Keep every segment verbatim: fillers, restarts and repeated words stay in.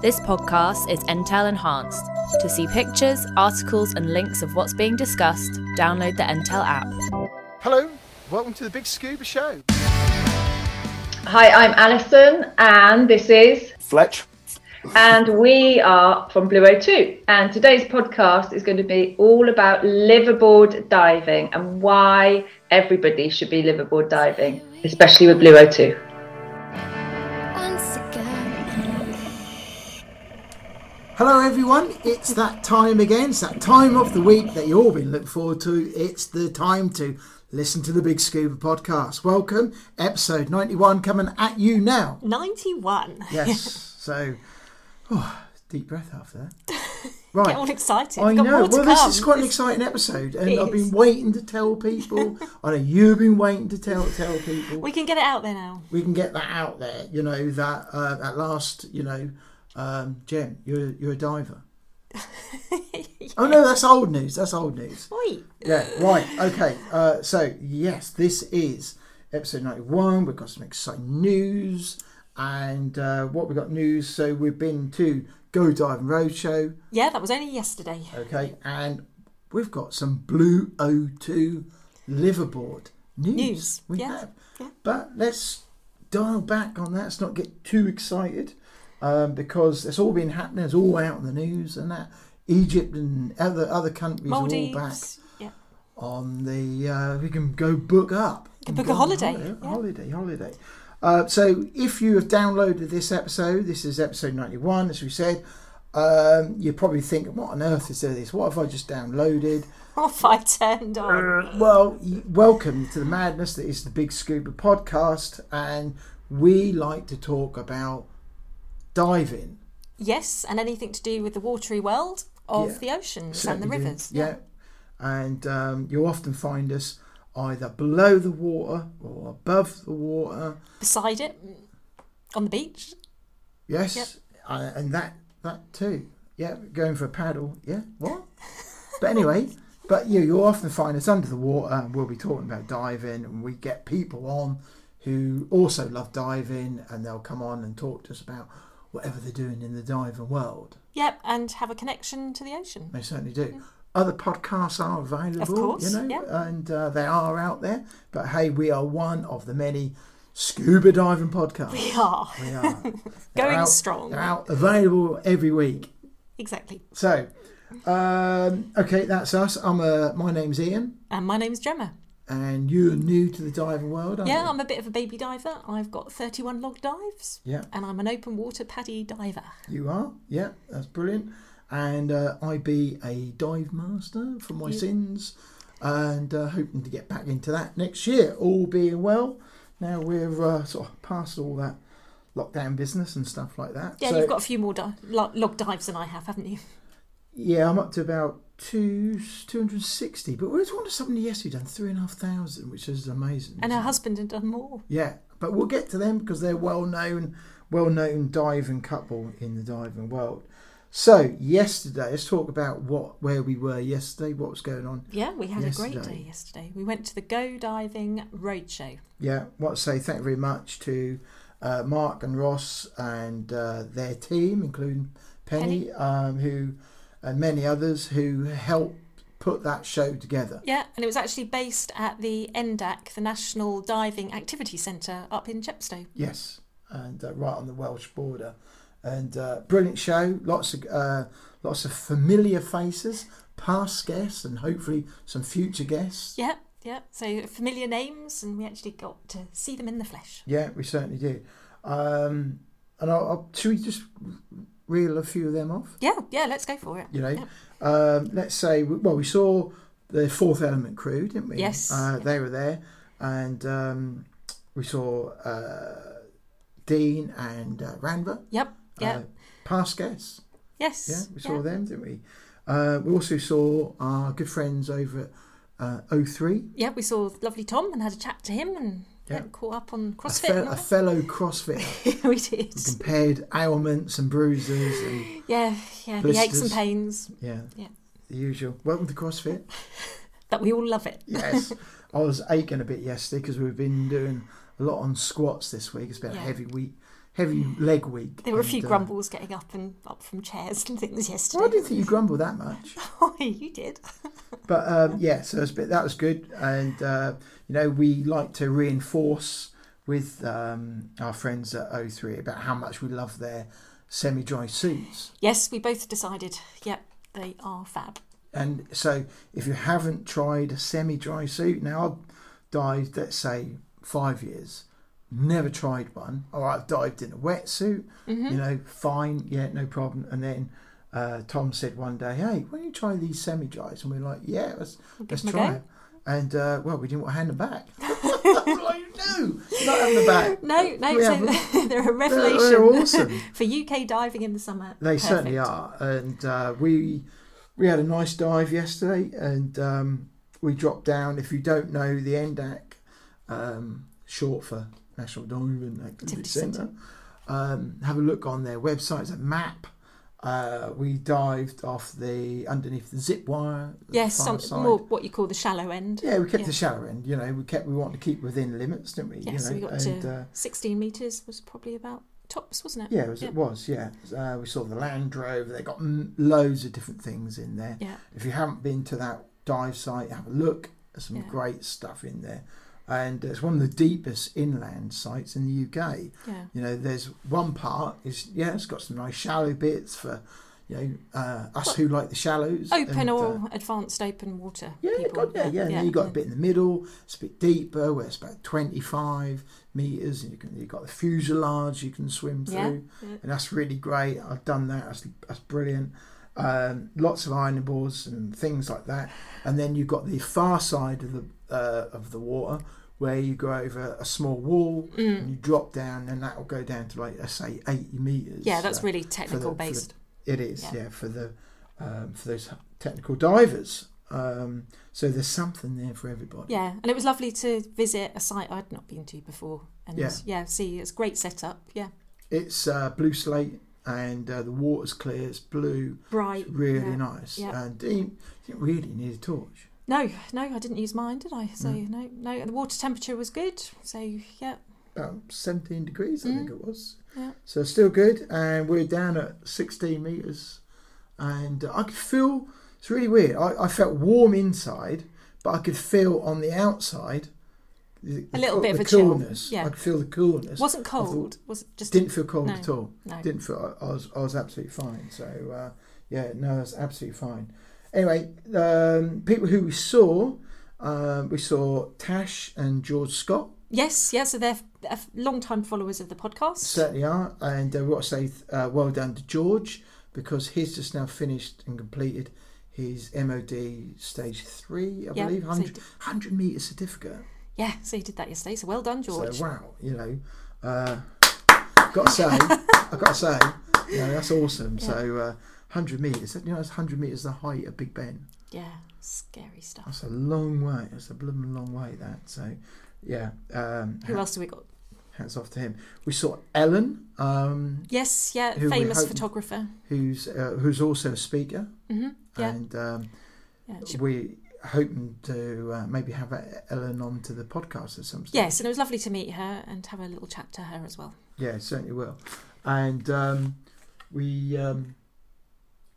This podcast is Entel Enhanced. To see pictures, articles and links of what's being discussed, download the Entel app. Hello, welcome to the Big Scuba Show. Hi, I'm Alison and this is Fletch. And we are from Blue O two, and today's podcast is going to be all about liverboard diving and why everybody should be liverboard diving, especially with Blue O two. Hello everyone, it's that time again, it's that time of the week that you've all been looking forward to. It's the time to listen to the Big Scuba Podcast. Welcome, episode ninety-one coming at you now. ninety-one? Yes, so... Oh, deep breath after that. Right. Get all excited. I Got know. More to well, come. This is quite an exciting episode, and I've been waiting to tell people. I know you've been waiting to tell tell people. We can get it out there now. We can get that out there. You know that uh, at last. You know, um, Jen, you're you're a diver. Yeah. Oh no, that's old news. That's old news. Wait. Yeah. Right. Okay. Uh, so yes, this is episode ninety-one. We've got some exciting news. And uh, what we got news, so we've been to Go Diving Roadshow. Yeah, that was only yesterday. Okay, and we've got some Blue O two liverboard news. News, we yeah. have. Yeah. But let's dial back on that, let's not get too excited, um, because it's all been happening, it's all out in the news and that. Egypt and other, other countries Maldives, are all back yeah. on the, uh, we can go book up. You can book a holiday. Holiday, yeah. holiday. holiday. Uh, so if you have downloaded this episode, this is episode ninety-one, as we said, um, you're probably thinking, what on earth is this? What have I just downloaded? What have I turned on? Well, welcome to the madness that is the Big Scuba Podcast, and we like to talk about diving. Yes, and anything to do with the watery world of yeah, the oceans and the rivers. Do. Yeah, and um, you'll often find us either below the water or above the water. Beside it, on the beach. Yes, yep. uh, and that that too. Yeah, going for a paddle. Yeah, what? But anyway, but you, you'll often find us under the water and we'll be talking about diving, and we get people on who also love diving and they'll come on and talk to us about whatever they're doing in the diving world. Yep, and have a connection to the ocean. They certainly do. Mm-hmm. Other podcasts are available, of course, you know, yeah. and uh, they are out there. But hey, we are one of the many scuba diving podcasts. We are. We are. Going out, strong. They're out, available every week. Exactly. So, um, okay, that's us. I'm a, my name's Ian. And my name's Gemma. And you're new to the diving world, aren't yeah, you? Yeah, I'm a bit of a baby diver. I've got thirty-one log dives. Yeah. And I'm an open water paddy diver. You are? Yeah, that's brilliant. And uh, I be a dive master for my yeah. sins, and uh, hoping to get back into that next year, all being well. Now we're uh, sort of past all that lockdown business and stuff like that. Yeah, so, you've got a few more di- log dives than I have, haven't you? Yeah, I'm up to about two two hundred and sixty. But we were talking to somebody yesterday done three and a half thousand, which is amazing. And her husband had done more. Yeah, but we'll get to them because they're well known, well known diving couple in the diving world. So yesterday, let's talk about what where we were yesterday, what was going on. Yeah, we had yesterday. a great day yesterday. We went to the Go Diving Roadshow. Yeah, I want to say thank you very much to uh, Mark and Ross and uh, their team, including Penny, Penny. Um, who and many others who helped put that show together. Yeah, and it was actually based at the N D A C, the National Diving Activity Centre up in Chepstow. Yes, and uh, right on the Welsh border. And uh, brilliant show, lots of uh, lots of familiar faces, past guests, and hopefully some future guests. Yeah, yeah. So familiar names, and we actually got to see them in the flesh. Yeah, we certainly did. Um, and I'll, I'll, should we just reel a few of them off? Yeah, yeah. Let's go for it. You know, yeah. um, let's say well, we saw the Fourth Element crew, didn't we? Yes. Uh, yeah. They were there, and um, we saw uh, Dean and uh, Ranva. Yep. Yeah. Uh, past guests. Yes. Yeah, we saw yeah. them, didn't we? Uh, we also saw our good friends over at uh, O three. Yeah, we saw lovely Tom and had a chat to him and yeah. Yeah, caught up on CrossFit. A, fe- a fellow CrossFitter. We did. We compared ailments and bruises. And yeah, yeah, blisters. The aches and pains. Yeah, yeah, the usual. Welcome to CrossFit. That we all love it. Yes. I was aching a bit yesterday because we've been doing a lot on squats this week. It's been yeah. a heavy week. heavy leg week. There were and, a few grumbles uh, getting up and up from chairs and things yesterday. Well, I didn't think you grumbled that much. Oh, you did. But um, yeah, so it was a bit, that was good. And uh, you know, we like to reinforce with um, our friends at O three about how much we love their semi-dry suits. Yes, we both decided. Yep, they are fab. And so if you haven't tried a semi-dry suit, now I've dived, let's say, five years, never tried one. Or I've dived in a wetsuit, mm-hmm. you know, fine, yeah, no problem. And then uh, Tom said one day, hey, why don't you try these semi-dries? And we we're like, yeah, let's, let's try it. And, uh, well, we didn't want to hand them back. Like, no, not having them back. No, no, so they're a revelation. They're, they're awesome. For U K diving in the summer. They perfect. Certainly are. And uh, we we had a nice dive yesterday, and um, we dropped down. If you don't know, the N D A C, um, short for National Diving Activity Centre, um, have a look on their website. It's a map. Uh, we dived off the underneath the zip wire. Yes, some, more what you call the shallow end. Yeah, we kept yeah. the shallow end. You know, we kept we wanted to keep within limits, didn't we? Yeah, you know, so we got and, to uh, sixteen meters was probably about tops, wasn't it? Yeah, it was. Yeah. It was, yeah. Uh, we saw the Land Rover. They got m- loads of different things in there. Yeah. If you haven't been to that dive site, have a look. There's some yeah. great stuff in there, and it's one of the deepest inland sites in the U K. Yeah. You know, there's one part is yeah, it's got some nice shallow bits for you know uh, us well, who like the shallows. Open and, or uh, advanced open water. Yeah, people. God, yeah, yeah. yeah. And yeah. then you got yeah. a bit in the middle. It's a bit deeper, where it's about twenty-five meters, and you can you've got the fuselage you can swim through, yeah. Yeah. and that's really great. I've done that. That's, that's brilliant. Um, lots of ironing boards and things like that, and then you've got the far side of the uh, of the water where you go over a small wall mm. and you drop down, and that will go down to like let's say eighty meters. Yeah, that's uh, really technical the, based. The, it is, yeah. yeah, for the um, for those technical divers. Um, so there's something there for everybody. Yeah, and it was lovely to visit a site I'd not been to before, and yeah, yeah see, it's great setup. Yeah, it's uh, blue slate. And uh, the water's clear, it's blue, bright, it's really yeah. nice. Yeah. And you didn't really need a torch. No, no, I didn't use mine, did I? So mm. no, no. And the water temperature was good. So yeah, about seventeen degrees, I mm. think it was. Yeah. So still good, and we're down at sixteen meters, and I could feel it's really weird. I, I felt warm inside, but I could feel on the outside. The, a little the, bit the of a coolness. Chill. Yeah. I could feel the coolness. Wasn't cold. Was it just didn't feel cold no, at all. No. Didn't feel. I, I was. I was absolutely fine. So uh, yeah, no, that's absolutely fine. Anyway, um, people who we saw, um, we saw Tash and George Scott. Yes, yeah. So they're f- long-time followers of the podcast. Certainly are, and uh, we want to say uh, well done to George, because he's just now finished and completed his M O D stage three, I yeah, believe, one hundred, one hundred meter certificate. Yeah, so you did that yesterday. So well done, George. So wow, you know, uh, got to say, I've got to say, you know, that's awesome. Yeah. So uh, one hundred metres, you know, that's one hundred metres the height of Big Ben. Yeah, scary stuff. That's a long way. That's a blooming long way, that. So, yeah. Um, Who ha- else do we got? Hats off to him. We saw Ellen. Um, yes, yeah, famous hope, photographer. Who's uh, who's also a speaker. Mm-hmm, yeah. And um, yeah, she- we... hoping to uh, maybe have Ellen on to the podcast at some stage. Yes, and it was lovely to meet her and have a little chat to her as well. Yeah, certainly will. And um, we um,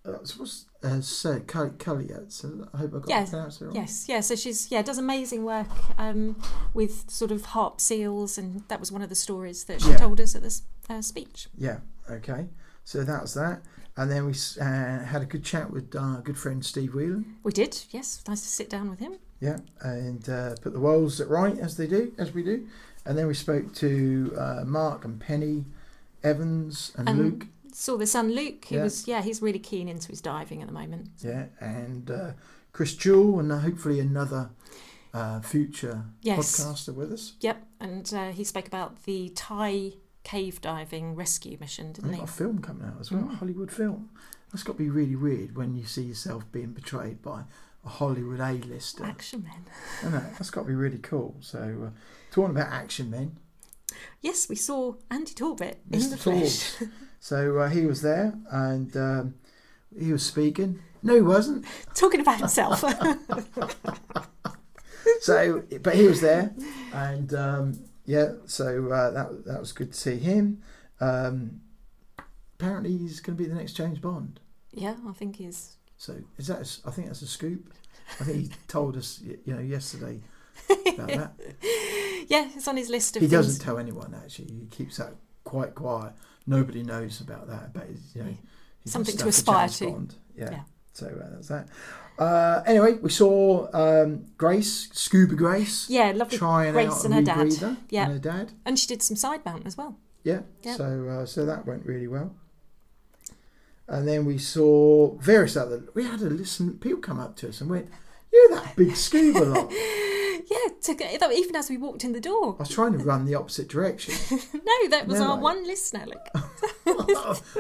uh, was uh, Sarah Culliot. So I hope I got yeah. pronounced it right. Yes, yeah. So she's yeah does amazing work um, with sort of harp seals, and that was one of the stories that she yeah. told us at this uh, speech. Yeah. Okay. So that was that. And then we uh, had a good chat with our good friend Steve Whelan. We did, yes. Nice to sit down with him. Yeah, and uh, put the worlds at right, as they do, as we do. And then we spoke to uh, Mark and Penny Evans and um, Luke. Saw the son Luke, who yeah. was, yeah, he's really keen into his diving at the moment. Yeah, and uh, Chris Jewell, and hopefully another uh, future yes. podcaster with us. Yep, and uh, he spoke about the Thai cave diving rescue mission, didn't they? Got a film coming out as well, mm. a Hollywood film. That's got to be really weird when you see yourself being portrayed by a Hollywood A-lister. Action Men. I know, that's got to be really cool. So, uh, talking about Action Men. Yes, we saw Andy Talbot Mister in the flesh. Talbot. So uh, he was there, and um, he was speaking. No, he wasn't. Talking about himself. So, but he was there, and... Um, yeah, so uh, that that was good to see him. Um, apparently he's going to be the next James Bond. Yeah, I think he's. So is that? A, I think that's a scoop. I think he told us, you know, yesterday about that. Yeah, it's on his list of. He things. Doesn't tell anyone actually. He keeps that quite quiet. Nobody knows about that. But it's, you know, yeah. Something to aspire to. Bond. Yeah. yeah. So uh, that's that. Uh, anyway, we saw um, Grace, Scuba Grace. Yeah, lovely. Trying Grace out and her dad. Yeah, and her dad. And she did some side mount as well. Yeah. yeah. So uh, so that went really well. And then we saw various other. We had a listen. People come up to us and went, "You're that big scuba lot." Yeah, to, even as we walked in the door. I was trying to run the opposite direction. No, that was our like, one listener, Alec.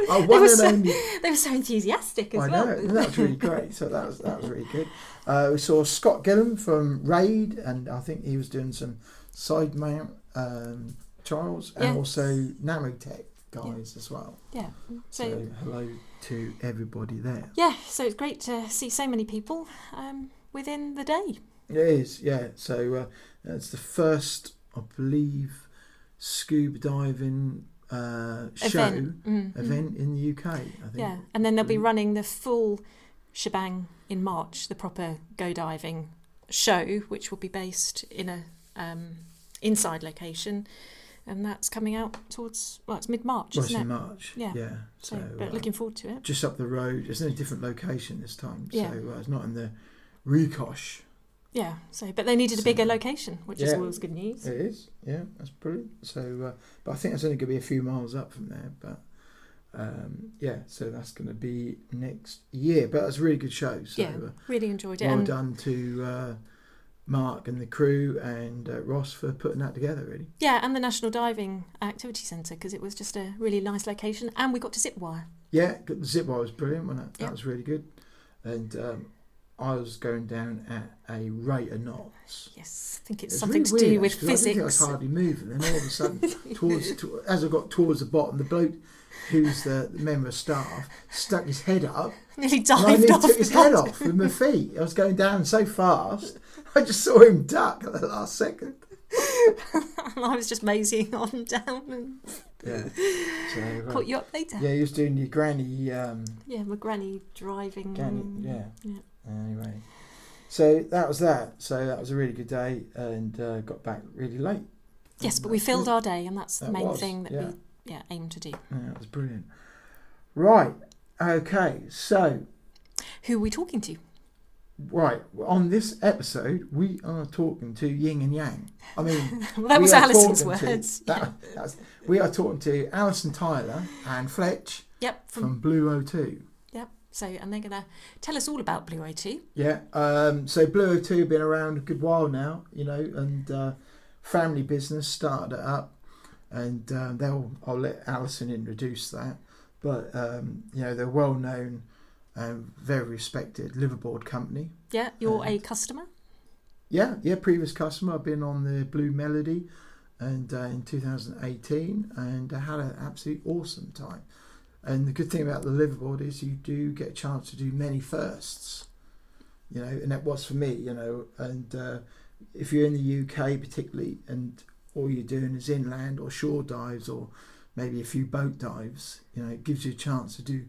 our one and so, only. They were so enthusiastic as I well. I know, that was really great. So that was that was really good. Uh, we saw Scott Gillam from Raid, and I think he was doing some side mount um, trials, and yes. also Namotech guys yeah. as well. Yeah. So, so hello to everybody there. Yeah. So it's great to see so many people um, within the day. It is, yeah. So uh, it's the first, I believe, scuba diving uh, show event, mm-hmm. event in the U K. I think. Yeah, and then they'll be running the full shebang in March, the proper go diving show, which will be based in a um, inside location, and that's coming out towards well, it's mid March, well, isn't it? In March, yeah. yeah. So, so but um, looking forward to it. Just up the road. It's in a different location this time, so yeah. uh, it's not in the Rikosh. Yeah, so but they needed a bigger so, location, which yeah, is always good news. It is, yeah, that's brilliant. So, uh, but I think it's only going to be a few miles up from there. But um, yeah, so that's going to be next year. But it's a really good show. So, yeah, really enjoyed it. Well and done to uh, Mark and the crew and uh, Ross for putting that together. Really. Yeah, and the National Diving Activity Centre because it was just a really nice location, and we got to zip wire. Yeah, the zip wire was brilliant, wasn't it? That yeah. was really good, and. Um, I was going down at a rate of knots. Yes, I think it's, it's something really to do with actually, physics. I, think I was hardly moving, and then all of a sudden, towards to, as I got towards the bottom, the bloke who's the, the member of staff stuck his head up. Nearly dived and I nearly off. Took his head off with my feet. I was going down so fast, I just saw him duck at the last second. And I was just mazing on down. And yeah. So, uh, caught you up later. Yeah, you was doing your granny. Um, yeah, my granny driving. Granny, yeah. Yeah. Anyway, so that was that. So that was a really good day, and uh, got back really late. Yes, but we filled good. our day, and that's that the main was, thing that yeah. we yeah aim to do. Yeah, it was brilliant. Right. Okay. So, who are we talking to? Right. On this episode, we are talking to Yin and Yang. I mean, well, that was Alison's words. To, that, yeah. that was, we are talking to Alison Tyler and Fletch. Yep. From, from Blue O two. So, and they're going to tell us all about Blue O two. Yeah, um, so Blue O two have been around a good while now, you know, and uh, family business started it up. And uh, they'll, I'll let Alison introduce that. But, um, you know, they're well known and very respected liverboard company. Yeah, you're and, a customer? Yeah, yeah, previous customer. I've been on the Blue Melody and uh, in two thousand eighteen, and I had an absolutely awesome time. And the good thing about the liverboard is you do get a chance to do many firsts, you know, and that was for me, you know, and uh, if you're in the U K particularly and all you're doing is inland or shore dives or maybe a few boat dives, you know, it gives you a chance to do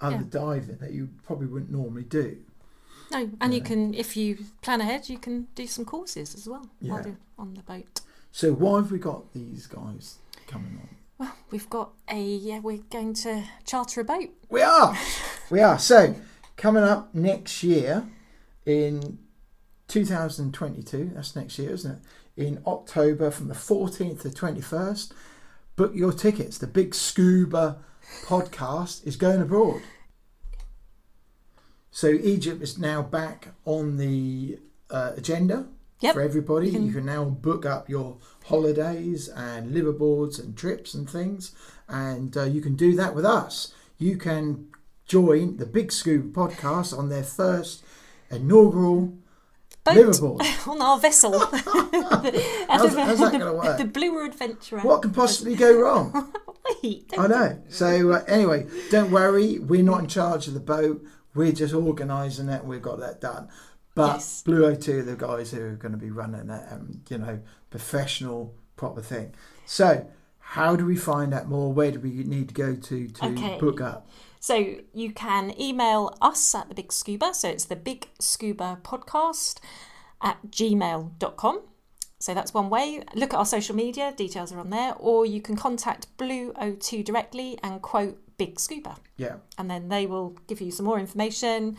other yeah. diving that you probably wouldn't normally do. No, and you, you know. can, if you plan ahead, you can do some courses as well yeah. while you're on the boat. So why have we got these guys coming on? Well, we've got a, yeah, we're going to charter a boat. We are. We are. So, coming up next year in two thousand twenty-two, that's next year, isn't it? In October from the fourteenth to twenty-first, book your tickets. The Big Scuba podcast is going abroad. So, Egypt is now back on the uh, agenda. Yep. For everybody. You can, you can now book up your holidays and liverboards and trips and things, and uh, you can do that with us. You can join the Big Scuba podcast on their first inaugural boat liverboard. On our vessel. how's, how's that going to work? The Bluer Adventurer. What can possibly go wrong? Wait, I know. So uh, anyway, don't worry. We're not in charge of the boat. We're just organising it. We've got that done. But yes. Blue O two are the guys who are going to be running it, and, you know, professional, proper thing. So How do we find out more? Where do we need to go to to okay. book up? So you can email us at The Big Scuba. So it's The Big Scuba Podcast at gmail dot com. So that's one way. Look at our social media. Details are on there. Or you can contact Blue O two directly and quote Big Scuba. Yeah. And then they will give you some more information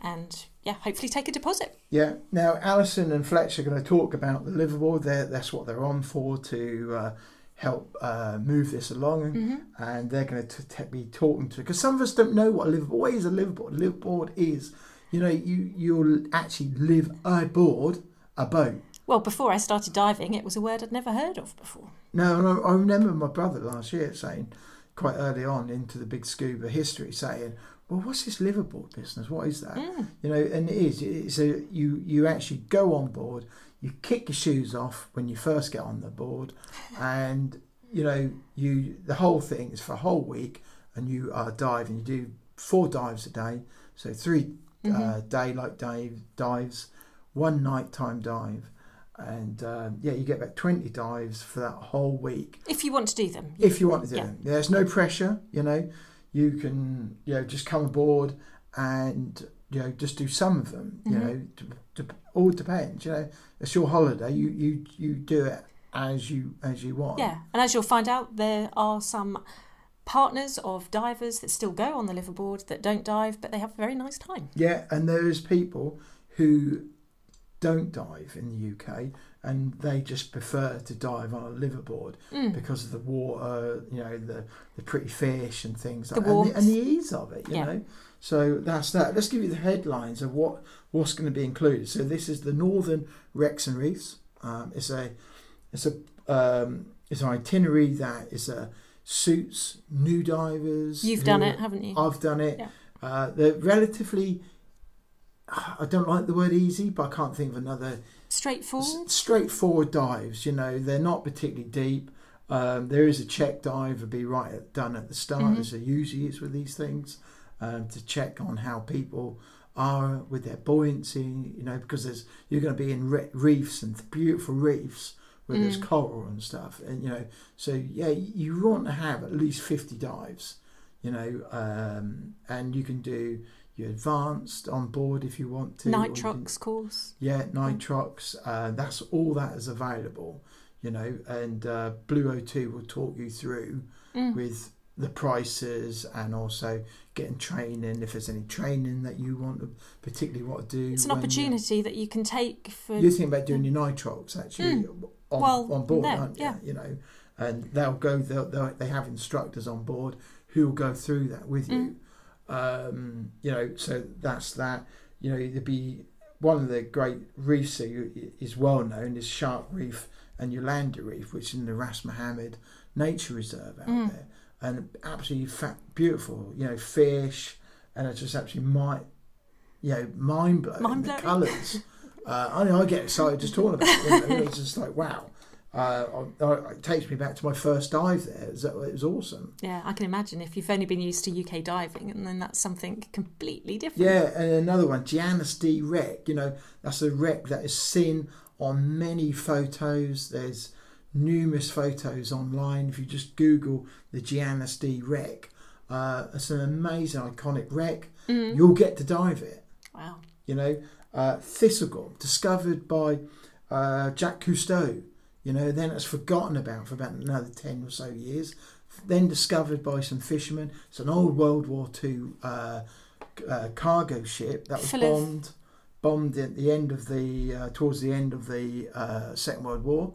and, yeah, hopefully take a deposit. Yeah. Now, Alison and Fletch are going to talk about the liveaboard. They're, that's what they're on for, to... Uh, help uh, move this along, and, mm-hmm. and they're going to t- be talking to, because some of us don't know what a liveaboard is. A liveaboard, liveaboard is, you know, you you'll actually live aboard a boat. Well, before I started diving, it was a word I'd never heard of before. No, and I, I remember my brother last year saying, quite early on into the Big Scuba history, saying, "Well, what's this liveaboard business? What is that?" Mm. You know, and it is. It's a you you actually go on board. You kick your shoes off when you first get on the board, and you know you the whole thing is for a whole week, and you are diving. You do four dives a day, so three mm-hmm. uh, daylight dive dives, one nighttime dive, and um, yeah, you get about twenty dives for that whole week. If you want to do them, you if you want to do yeah. them, there's no pressure. You know, you can you know just come aboard and. You know, just do some of them. You mm-hmm. know, d- d- all depends. You know, it's your holiday. You, you you do it as you as you want. Yeah, and as you'll find out, there are some partners of divers that still go on the liveaboard that don't dive, but they have a very nice time. Yeah, and there is people who don't dive in the U K, and they just prefer to dive on a liveaboard mm. because of the water, you know, the, the pretty fish and things the like that, and, and the ease of it, you yeah. know. So that's that. Let's give you the headlines of what, what's going to be included. So this is the Northern Wrecks and Reefs. Um, it's a it's a um, it's an itinerary that is a suits new divers. You've done it, are, haven't you? I've done it. Yeah. Uh, they're relatively. I don't like the word easy, but I can't think of another. Straightforward? S- straightforward dives, you know. They're not particularly deep. Um, there is a check dive would be right at, done at the start, mm-hmm. as there usually is with these things, um, to check on how people are with their buoyancy, you know, because there's you're going to be in re- reefs and beautiful reefs where mm. there's coral and stuff. And, you know, so, yeah, you want to have at least fifty dives, you know, um, and you can do... You're advanced on board if you want to. Nitrox course. Yeah, nitrox. Uh, that's all that is available, you know. And uh, Blue O two will talk you through mm. with the prices and also getting training if there's any training that you want to particularly want to do. It's an opportunity that you can take for. You're thinking about doing your nitrox actually mm. on, well, on board, there, aren't you? Yeah. You know, and they'll go. They'll, they'll, they have instructors on board who will go through that with mm. you. Um, you know, so that's that. You know, there'd be one of the great reefs that is well known is Shark Reef and Yolanda Reef, which is in the Ras Mohammed Nature Reserve out mm. there, and absolutely fat, beautiful. You know, fish, and it's just absolutely mind, you know, mind blowing. Mind blowing. The colours. uh, I mean, I get excited just talking about it. You know, it's just like wow. Uh, it takes me back to my first dive there. It was, it was awesome. Yeah, I can imagine if you've only been used to U K diving, and then that's something completely different. Yeah, and another one, Giannis D wreck. You know, that's a wreck that is seen on many photos. There's numerous photos online. If you just Google the Giannis D wreck, uh, it's an amazing, iconic wreck. Mm. You'll get to dive it. Wow. You know, uh, Thistlegorm, discovered by uh, Jacques Cousteau. You know, then it's forgotten about for about another ten or so years. Then discovered by some fishermen. It's an old World War Two uh, uh, cargo ship that was Philip. bombed, bombed at the end of the uh, towards the end of the uh, Second World War,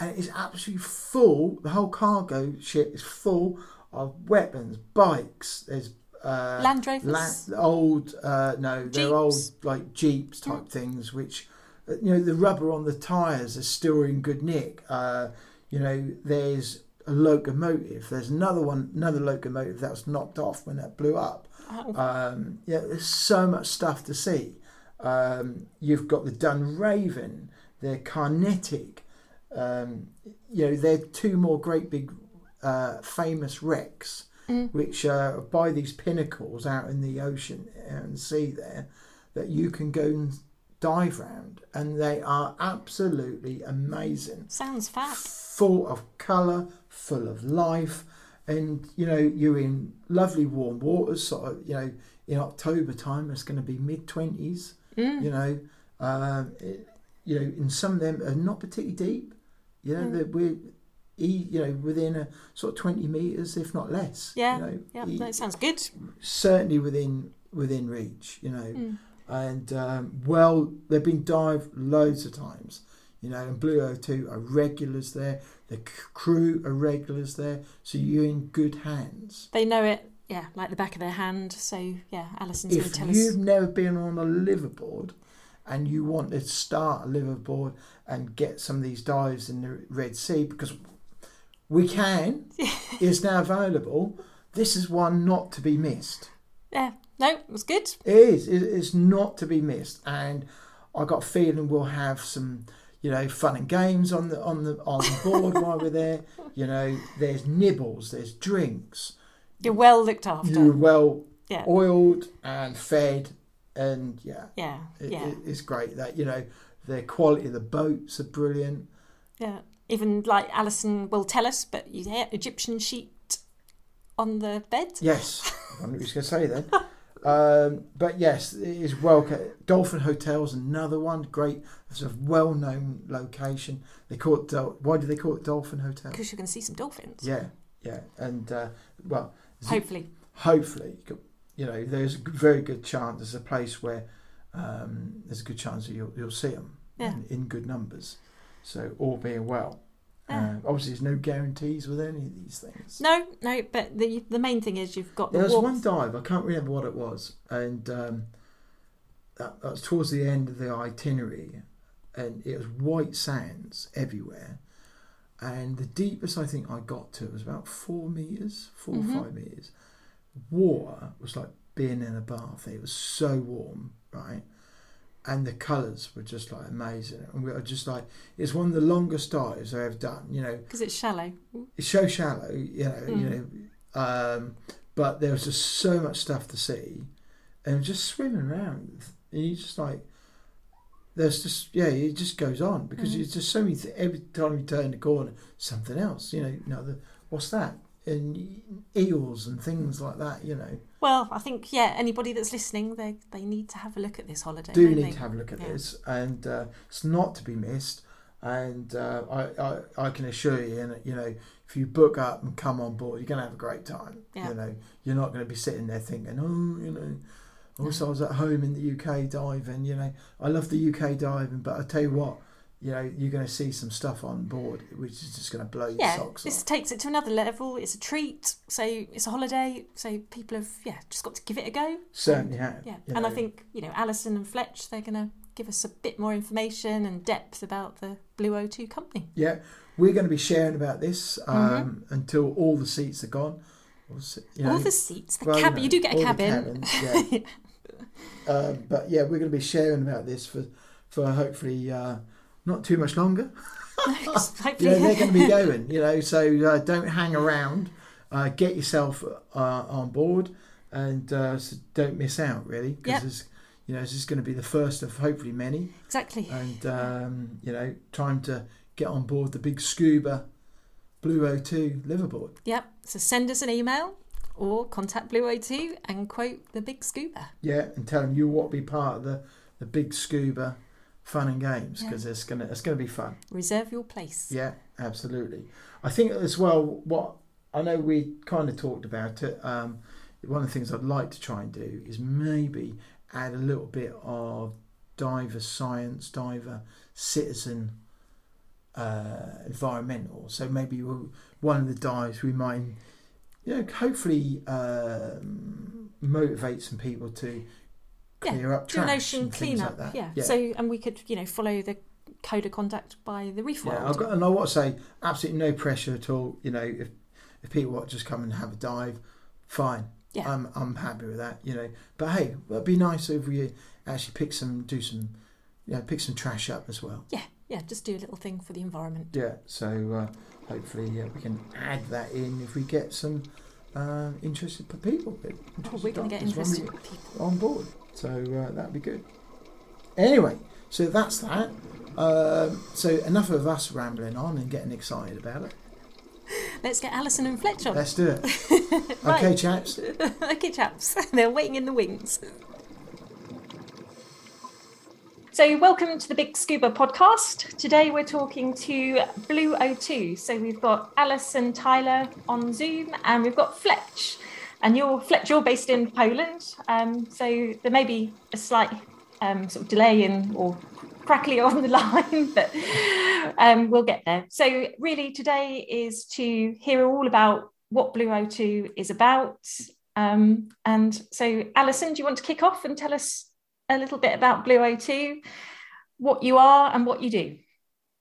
and it's absolutely full. The whole cargo ship is full of weapons, bikes. There's uh, Land Rovers, la- old uh, no, jeeps. They're old like jeeps type mm. things which. You know, the rubber on the tyres is still in good nick. Uh, you know, there's a locomotive. There's another one, another locomotive that was knocked off when that blew up. Oh. Um, yeah, there's so much stuff to see. Um, you've got the Dunraven, the Carnatic. Um, you know, they're two more great big uh, famous wrecks, mm. which are by these pinnacles out in the ocean and sea there that you can go and dive round, and they are absolutely amazing. Sounds fab. Full of colour, full of life, and you know you're in lovely warm waters. Sort of, you know, in October time it's going to be mid twenties. Mm. You know, uh, it, you know, and some of them are not particularly deep. You know, mm. that we're you know within a sort of twenty meters, if not less. Yeah, you know, yeah, e- that sounds good. Certainly within within reach. You know, mm. and um, well, they've been dived loads of times. You know, and Blue O two are regulars there. The crew are regulars there, so you're in good hands. They know it, yeah, like the back of their hand. So yeah, Alison's going to tell us. If you've never been on a liverboard, and you want to start a liverboard and get some of these dives in the Red Sea, because we can, it's now available. This is one not to be missed. Yeah, no, it was good. It is. It's not to be missed, and I got a feeling we'll have some, you know, fun and games on the on the on the board while we're there. You know, there's nibbles, there's drinks. You're well looked after. You're well yeah. oiled and fed, and yeah, yeah, it, yeah. It, it's great that you know the quality of the boats are brilliant. Yeah, even like Alison will tell us, but you hear Egyptian sheet on the bed. Yes, I wonder what you was going to say then. Um, but yes, it is well. Dolphin Hotel's another one. Great, it's a well-known location. They call it. Del- Why do they call it Dolphin Hotel? Because you can see some dolphins. Yeah, yeah, and uh, well, hopefully, hopefully, you know, there's a very good chance. There's a place where um, there's a good chance that you'll you'll see them yeah. in, in good numbers. So all being well. Yeah. Uh, obviously, there's no guarantees with any of these things. No, no, but the the main thing is you've got the warmth. There was one dive, I can't remember what it was, and um, that, that was towards the end of the itinerary, and it was white sands everywhere, and the deepest I think I got to was about four metres, four mm-hmm. or five metres. Water was like being in a bath. It was so warm, right? And the colours were just like amazing, and we were just like, it's one of the longest dives I have done, you know, because it's shallow. It's so shallow, you know, mm. you know, um, but there was just so much stuff to see, and just swimming around, and you just like, there's just yeah, it just goes on because mm. it's just so many. Th- every time you turn the corner, something else, you know, you know the, what's that? And eels and things like that, you know. Well, I think yeah, anybody that's listening, they they need to have a look at this holiday. Do need they? to have a look at yeah. this, and uh, it's not to be missed. And uh, I, I I can assure you, and you know, if you book up and come on board, you're going to have a great time. Yeah. You know, you're not going to be sitting there thinking, oh, you know. Also, no. I was at home in the U K diving. You know, I love the U K diving, but I tell you what. You know, you're going to see some stuff on board which is just going to blow your yeah, socks off. Yeah, this takes it to another level. It's a treat. So it's a holiday. So people have, yeah, just got to give it a go. Certainly have. Yeah, and know. I think, you know, Alison and Fletch, they're going to give us a bit more information and depth about the Blue O two company. Yeah, we're going to be sharing about this um, mm-hmm. until all the seats are gone. You know, all the seats? The well, cabin? You, know, you do get a cabin. Cabins, yeah. uh, but yeah, we're going to be sharing about this for, for hopefully... Uh, not too much longer. You know, they're going to be going, you know, so uh, don't hang around. Uh, get yourself uh, on board and uh, so don't miss out, really, because, yep. you know, this is going to be the first of hopefully many. Exactly. And, um, you know, time to get on board the big scuba Blue O two liverboard. Yep. So send us an email or contact Blue O two and quote the big scuba. Yeah, and tell them you want to be part of the, the big scuba fun and games because yeah. it's gonna it's gonna be fun. Reserve your place. Yeah, absolutely. I think as well, what I know we kind of talked about it. Um, one of the things I'd like to try and do is maybe add a little bit of diver science, diver citizen, uh, environmental. So maybe we'll, one of the dives we might, you know, hopefully um, motivate some people to. Clear yeah, up do an ocean cleanup. Like yeah. yeah, so and we could, you know, follow the code of conduct by the reef world. Yeah, I've got, and I want to say, absolutely no pressure at all. You know, if if people want to just come and have a dive, fine. Yeah, I'm I'm happy with that. You know, but hey, it'd be nice if we actually pick some, do some, you know, pick some trash up as well. Yeah, yeah, just do a little thing for the environment. Yeah, so uh, hopefully yeah, we can add that in if we get some uh, interested people. Interested oh, we're going to get interested people on board. So uh, that'd be good. Anyway, so that's that. Um, so enough of us rambling on and getting excited about it. Let's get Alison and Fletch on. Let's do it. Right. Okay, chaps. Okay, chaps. They're waiting in the wings. So welcome to the Big Scuba podcast. Today we're talking to Blue O two. So we've got Alice and Tyler on Zoom, and we've got Fletch. And you're, Fletch, you're based in Poland. Um, so there may be a slight um, sort of delay in or crackly on the line, but um, we'll get there. So really today is to hear all about what Blue O two is about. Um, and so Alison, do you want to kick off and tell us a little bit about Blue O two, what you are and what you do?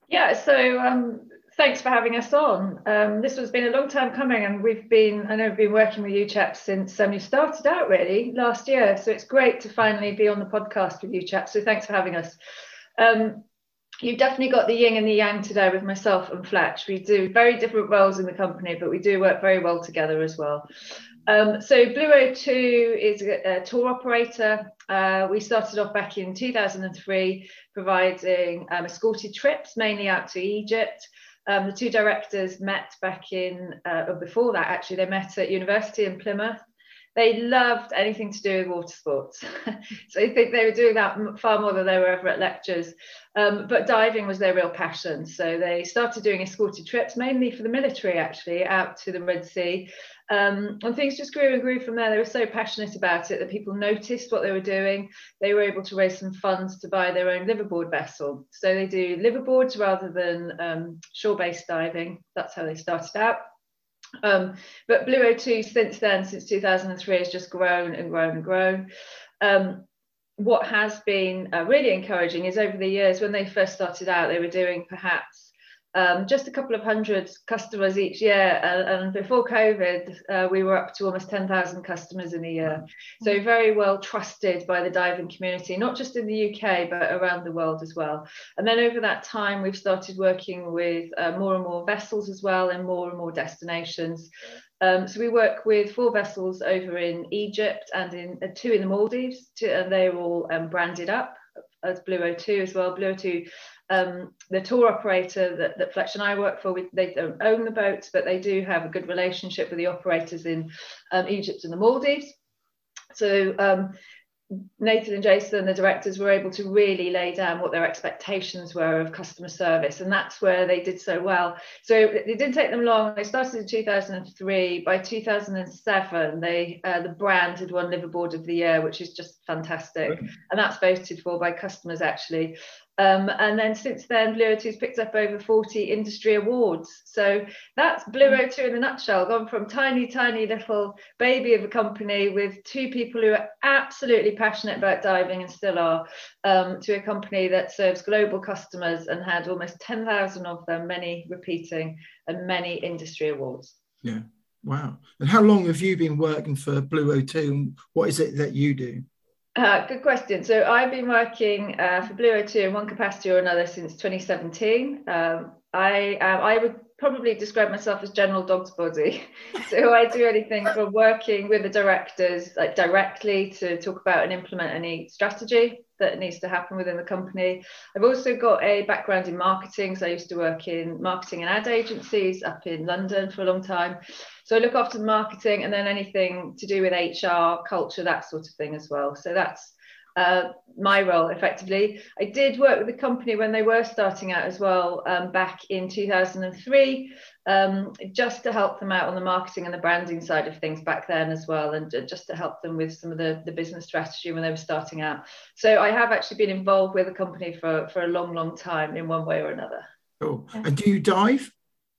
Yeah, so um, thanks for having us on. Um, this has been a long time coming, and we've been, I know we've been working with you chaps since um, you started out really last year. So it's great to finally be on the podcast with you chaps. So thanks for having us. Um, you've definitely got the yin and the yang today with myself and Fletch. We do very different roles in the company, but we do work very well together as well. Um, so Blue O two is a, a tour operator. Uh, we started off back in two thousand three providing um, escorted trips, mainly out to Egypt. Um, the two directors met back in, uh, or before that actually, they met at university in Plymouth. They loved anything to do with water sports. So I think they were doing that far more than they were ever at lectures. Um, but diving was their real passion. So they started doing escorted trips, mainly for the military actually, out to the Red Sea. Um, and things just grew and grew from there. They were so passionate about it that people noticed what they were doing. They were able to raise some funds to buy their own liverboard vessel. So they do liverboards rather than um, shore-based diving. That's how they started out. Um, but Blue O two since then, since two thousand three, has just grown and grown and grown. Um, what has been uh, really encouraging is over the years, when they first started out, they were doing perhaps um, just a couple of hundred customers each year. And, and before COVID, uh, we were up to almost ten thousand customers in a year. So very well trusted by the diving community, not just in the U K, but around the world as well. And then over that time, we've started working with uh, more and more vessels as well, and more and more destinations. Um, so we work with four vessels over in Egypt and in uh, two in the Maldives, two, and they're all um, branded up as Blue O two as well. Blue O two, um, the tour operator that, that Fletch and I work for, we, they don't own the boats, but they do have a good relationship with the operators in um, Egypt and the Maldives. So um, Nathan and Jason, the directors, were able to really lay down what their expectations were of customer service, and that's where they did so well. So it didn't take them long. They started in two thousand three. By two thousand seven, they uh, the brand had won Liverboard of the Year, which is just fantastic, right. And that's voted for by customers actually. Um, and then since then, Blue O two's picked up over forty industry awards. So that's Blue O two in a nutshell, gone from tiny, tiny little baby of a company with two people who are absolutely passionate about diving and still are, um, to a company that serves global customers and had almost ten thousand of them, many repeating, and many industry awards. Yeah, wow. And how long have you been working for Blue O two, and what is it that you do? Uh, good question. So I've been working uh, for Blue O two in one capacity or another since twenty seventeen. Um, I uh, I would probably describe myself as general dog's body. So I do anything from working with the directors like, directly to talk about and implement any strategy that needs to happen within the company. I've also got a background in marketing. So I used to work in marketing and ad agencies up in London for a long time. So I look after marketing and then anything to do with H R, culture, that sort of thing as well. So that's uh, my role effectively. I did work with the company when they were starting out as well, um, back in two thousand three, um, just to help them out on the marketing and the branding side of things back then as well. And just to help them with some of the, the business strategy when they were starting out. So I have actually been involved with the company for, for a long, long time in one way or another. Cool. Yeah. And do you dive?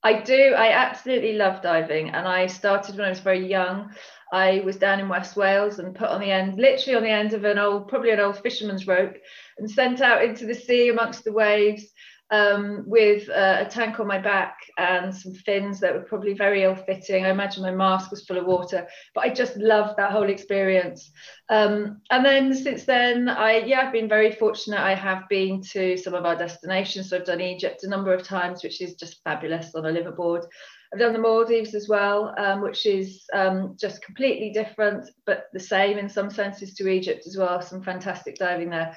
I do. I absolutely love diving, and I started when I was very young. I was down in West Wales and put on the end, literally on the end of an old, probably an old fisherman's rope, and sent out into the sea amongst the waves um, with uh, a tank on my back and some fins that were probably very ill-fitting. I imagine my mask was full of water, but I just loved that whole experience. Um, and then since then, I yeah, I've been very fortunate. I have been to some of our destinations. So I've done Egypt a number of times, which is just fabulous on a liverboard. I've done the Maldives as well, um, which is um, just completely different, but the same in some senses to Egypt as well. Some fantastic diving there.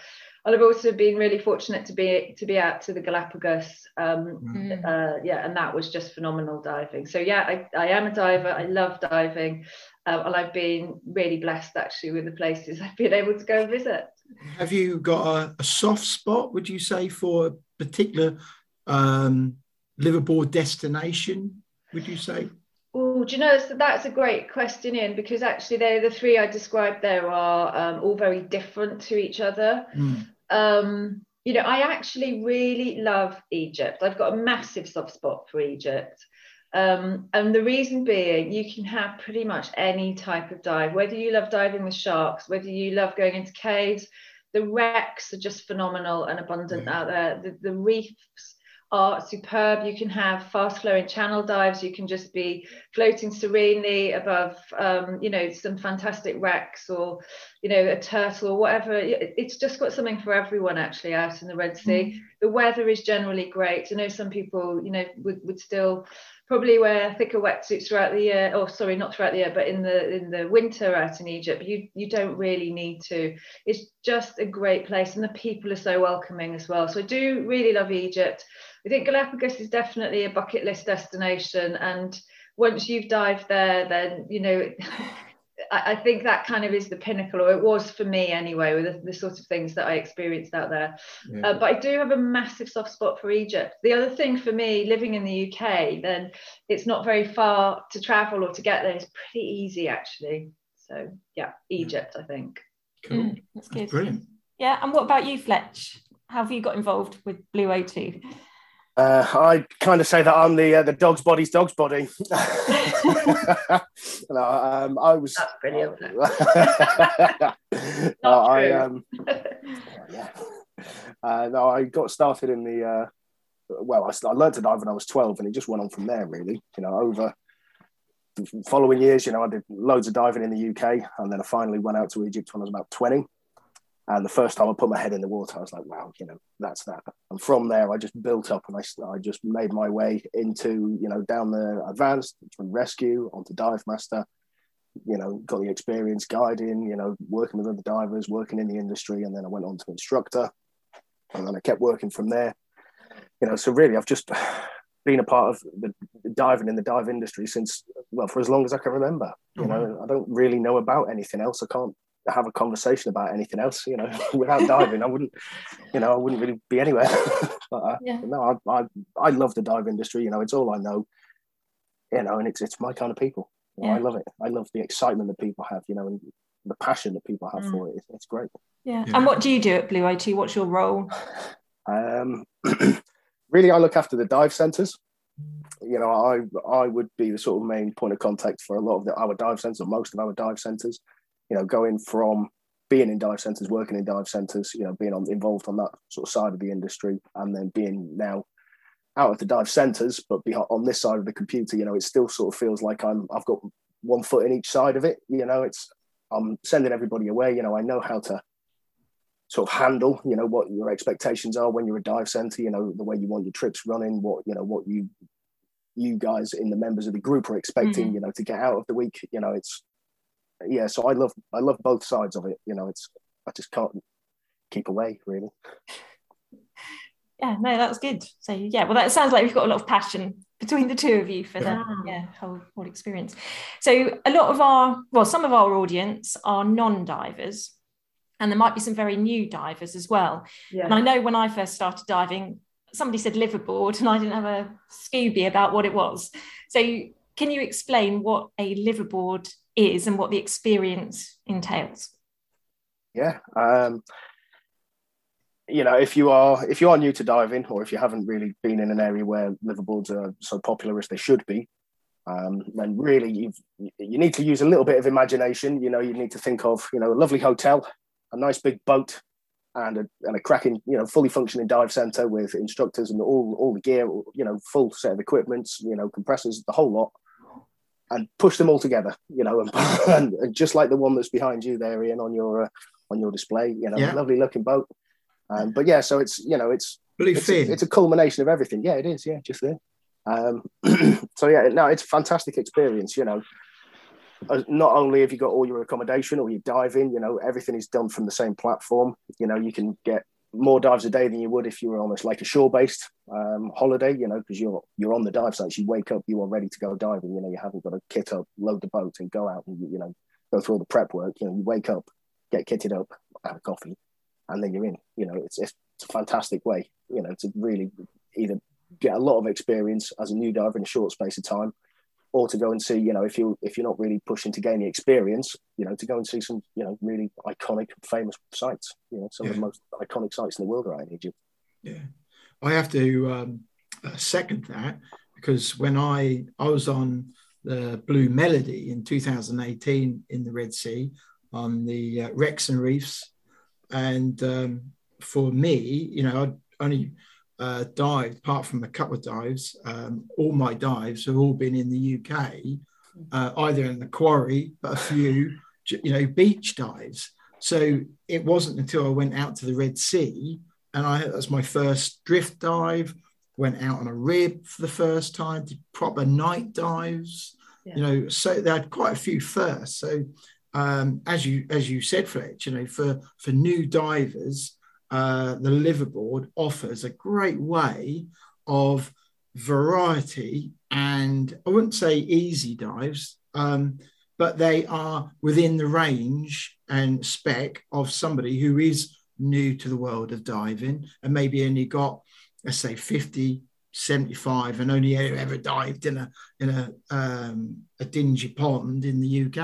And I've also been really fortunate to be to be out to the Galapagos, um, mm. uh, yeah, and that was just phenomenal diving. So yeah, I, I am a diver. I love diving, uh, and I've been really blessed actually with the places I've been able to go and visit. Have you got a, a soft spot, would you say, for a particular um, liveaboard destination? Would you say? Oh, do you know, so that's a great question, Ian, because actually they're the three I described there are um, all very different to each other. Mm. Um, you know, I actually really love Egypt. I've got a massive soft spot for Egypt. Um, and the reason being, you can have pretty much any type of dive, whether you love diving with sharks, whether you love going into caves. The wrecks are just phenomenal and abundant yeah. out there. The, the reefs are superb. You can have fast flowing channel dives. You can just be floating serenely above, um, you know, some fantastic wrecks or, you know, a turtle or whatever. It's just got something for everyone actually out in the Red Sea. Mm. The weather is generally great. I know some people, you know, would, would still probably wear thicker wetsuits throughout the year. Oh, sorry, not throughout the year, but in the in the winter out in Egypt, you you don't really need to. It's just a great place, and the people are so welcoming as well. So I do really love Egypt. I think Galapagos is definitely a bucket list destination, and once you've dived there, then you know. I think that kind of is the pinnacle, or it was for me anyway, with the, the sort of things that I experienced out there. Yeah. Uh, but I do have a massive soft spot for Egypt. The other thing for me, living in the U K, then it's not very far to travel or to get there. It's pretty easy, actually. So, yeah, Egypt, yeah. I think. Cool. Mm, that's good. That's brilliant. Yeah, and what about you, Fletch? How have you got involved with Blue O two? Uh, I kind of say that I'm the uh, the dog's body's dog's body. no, um, I was. That's brilliant. Uh, no, I um, yeah. Uh, no, I got started in the. Uh, well, I, I learned to dive when I was twelve, and it just went on from there. Really, you know, over the following years, you know, I did loads of diving in the U K, and then I finally went out to Egypt when I was about twenty. And the first time I put my head in the water, I was like, wow, you know, that's that. And from there, I just built up and I, I just made my way into, you know, down the advanced, from rescue, onto dive master, you know, got the experience guiding, you know, working with other divers, working in the industry. And then I went on to instructor and then I kept working from there. You know, so really, I've just been a part of the diving in the dive industry since, well, for as long as I can remember. You mm-hmm. know, I don't really know about anything else. I can't have a conversation about anything else, you know, without diving. I wouldn't, you know, I wouldn't really be anywhere. but, uh, yeah. No, I, I I love the dive industry, you know, it's all I know, you know, and it's it's my kind of people. You know, yeah. I love it. I love the excitement that people have, you know, and the passion that people have mm. for it. It's, it's great. Yeah. yeah. And what do you do at Blue O two? What's your role? Um, really, I look after the dive centres. You know, I I would be the sort of main point of contact for a lot of the, our dive centres, or most of our dive centres. You know, going from being in dive centres, working in dive centres, you know, being on, involved on that sort of side of the industry, and then being now out of the dive centres, but be on this side of the computer, you know, it still sort of feels like I'm, I've got one foot in each side of it. You know, it's, I'm sending everybody away. You know, I know how to sort of handle, you know, what your expectations are when you're a dive centre, you know, the way you want your trips running, what, you know, what you, you guys in the members of the group are expecting, mm-hmm. you know, to get out of the week, you know, it's, yeah, so I love I love both sides of it. You know, it's I just can't keep away, really. Yeah, no, that's good. So yeah, well, that sounds like we've got a lot of passion between the two of you for yeah. that yeah, whole, whole experience. So a lot of our, well, some of our audience are non-divers, and there might be some very new divers as well. Yeah. And I know when I first started diving, somebody said liveaboard, and I didn't have a Scooby about what it was. So can you explain what a liveaboard is and what the experience entails? Yeah, um, you know, if you are if you are new to diving, or if you haven't really been in an area where liveaboards are so popular as they should be, um, then really you you need to use a little bit of imagination. You know, you need to think of, you know, a lovely hotel, a nice big boat, and a and a cracking, you know, fully functioning dive centre with instructors and all all the gear, you know, full set of equipment, you know, compressors, the whole lot. And push them all together, you know, and, and, and just like the one that's behind you there, Ian, on your uh, on your display, you know, yeah. lovely looking boat. Um, but yeah, so it's, you know, it's it's a, it's a culmination of everything. Yeah, it is. Yeah, just there. Um, so yeah, no, it's a fantastic experience. You know, not only have you got all your accommodation or your diving, you know, everything is done from the same platform. You know, you can get more dives a day than you would if you were almost like a shore-based um, holiday, you know, because you're you're on the dive sites. You wake up, you are ready to go diving. You know, you haven't got to kit up, load the boat, and go out and you know go through all the prep work. You know, you wake up, get kitted up, have a coffee, and then you're in. You know, it's it's a fantastic way, you know, to really either get a lot of experience as a new diver in a short space of time, or to go and see, you know, if you if you're not really pushing to gain the experience, you know, to go and see some, you know, really iconic, famous sites. You know, some yeah. of the most iconic sites in the world are in Egypt. Yeah, I have to um, second that, because when I I was on the Blue Melody in two thousand eighteen in the Red Sea on the uh, wrecks and reefs, and um, for me, you know, I only. Uh, dived, apart from a couple of dives, um, all my dives have all been in the U K, uh, either in the quarry, but a few, you know, beach dives. So it wasn't until I went out to the Red Sea, and I that was my first drift dive, went out on a rib for the first time, did proper night dives, yeah. you know, so they had quite a few firsts. So um, as you as you said, Fletch, you know, for, for new divers, Uh, the liverboard offers a great way of variety, and I wouldn't say easy dives, um, but they are within the range and spec of somebody who is new to the world of diving and maybe only got, let's say, fifty, seventy-five, and only ever dived in a in a um, a dingy pond in the U K.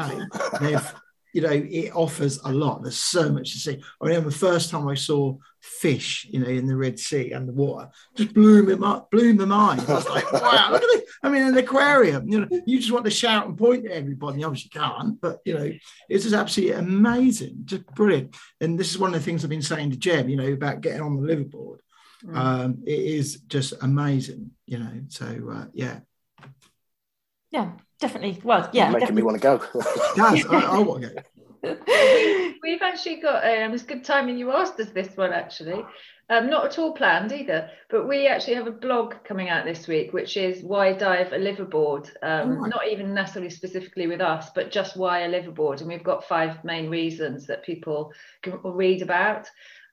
They've you know, it offers a lot. There's so much to see. I remember the first time I saw fish, you know, in the Red Sea and the water, just blew me up, blew my mind. I was like, wow, look at this. I mean, an aquarium, you know, you just want to shout and point at everybody. Obviously you can't, but, you know, it's just absolutely amazing, just brilliant. And this is one of the things I've been saying to Jem, you know, about getting on the liverboard. Mm. Um, it is just amazing, you know, so, uh, yeah. Yeah. Definitely. Well, yeah. You're making definitely. me want to go. Yes, I, I want to go. we, we've actually got, um, it's good timing you asked us this one, actually. Um, not at all planned either, but we actually have a blog coming out this week, which is Why Dive a Liverboard. Um, oh not even necessarily specifically with us, but just why a liverboard. And we've got five main reasons that people can read about.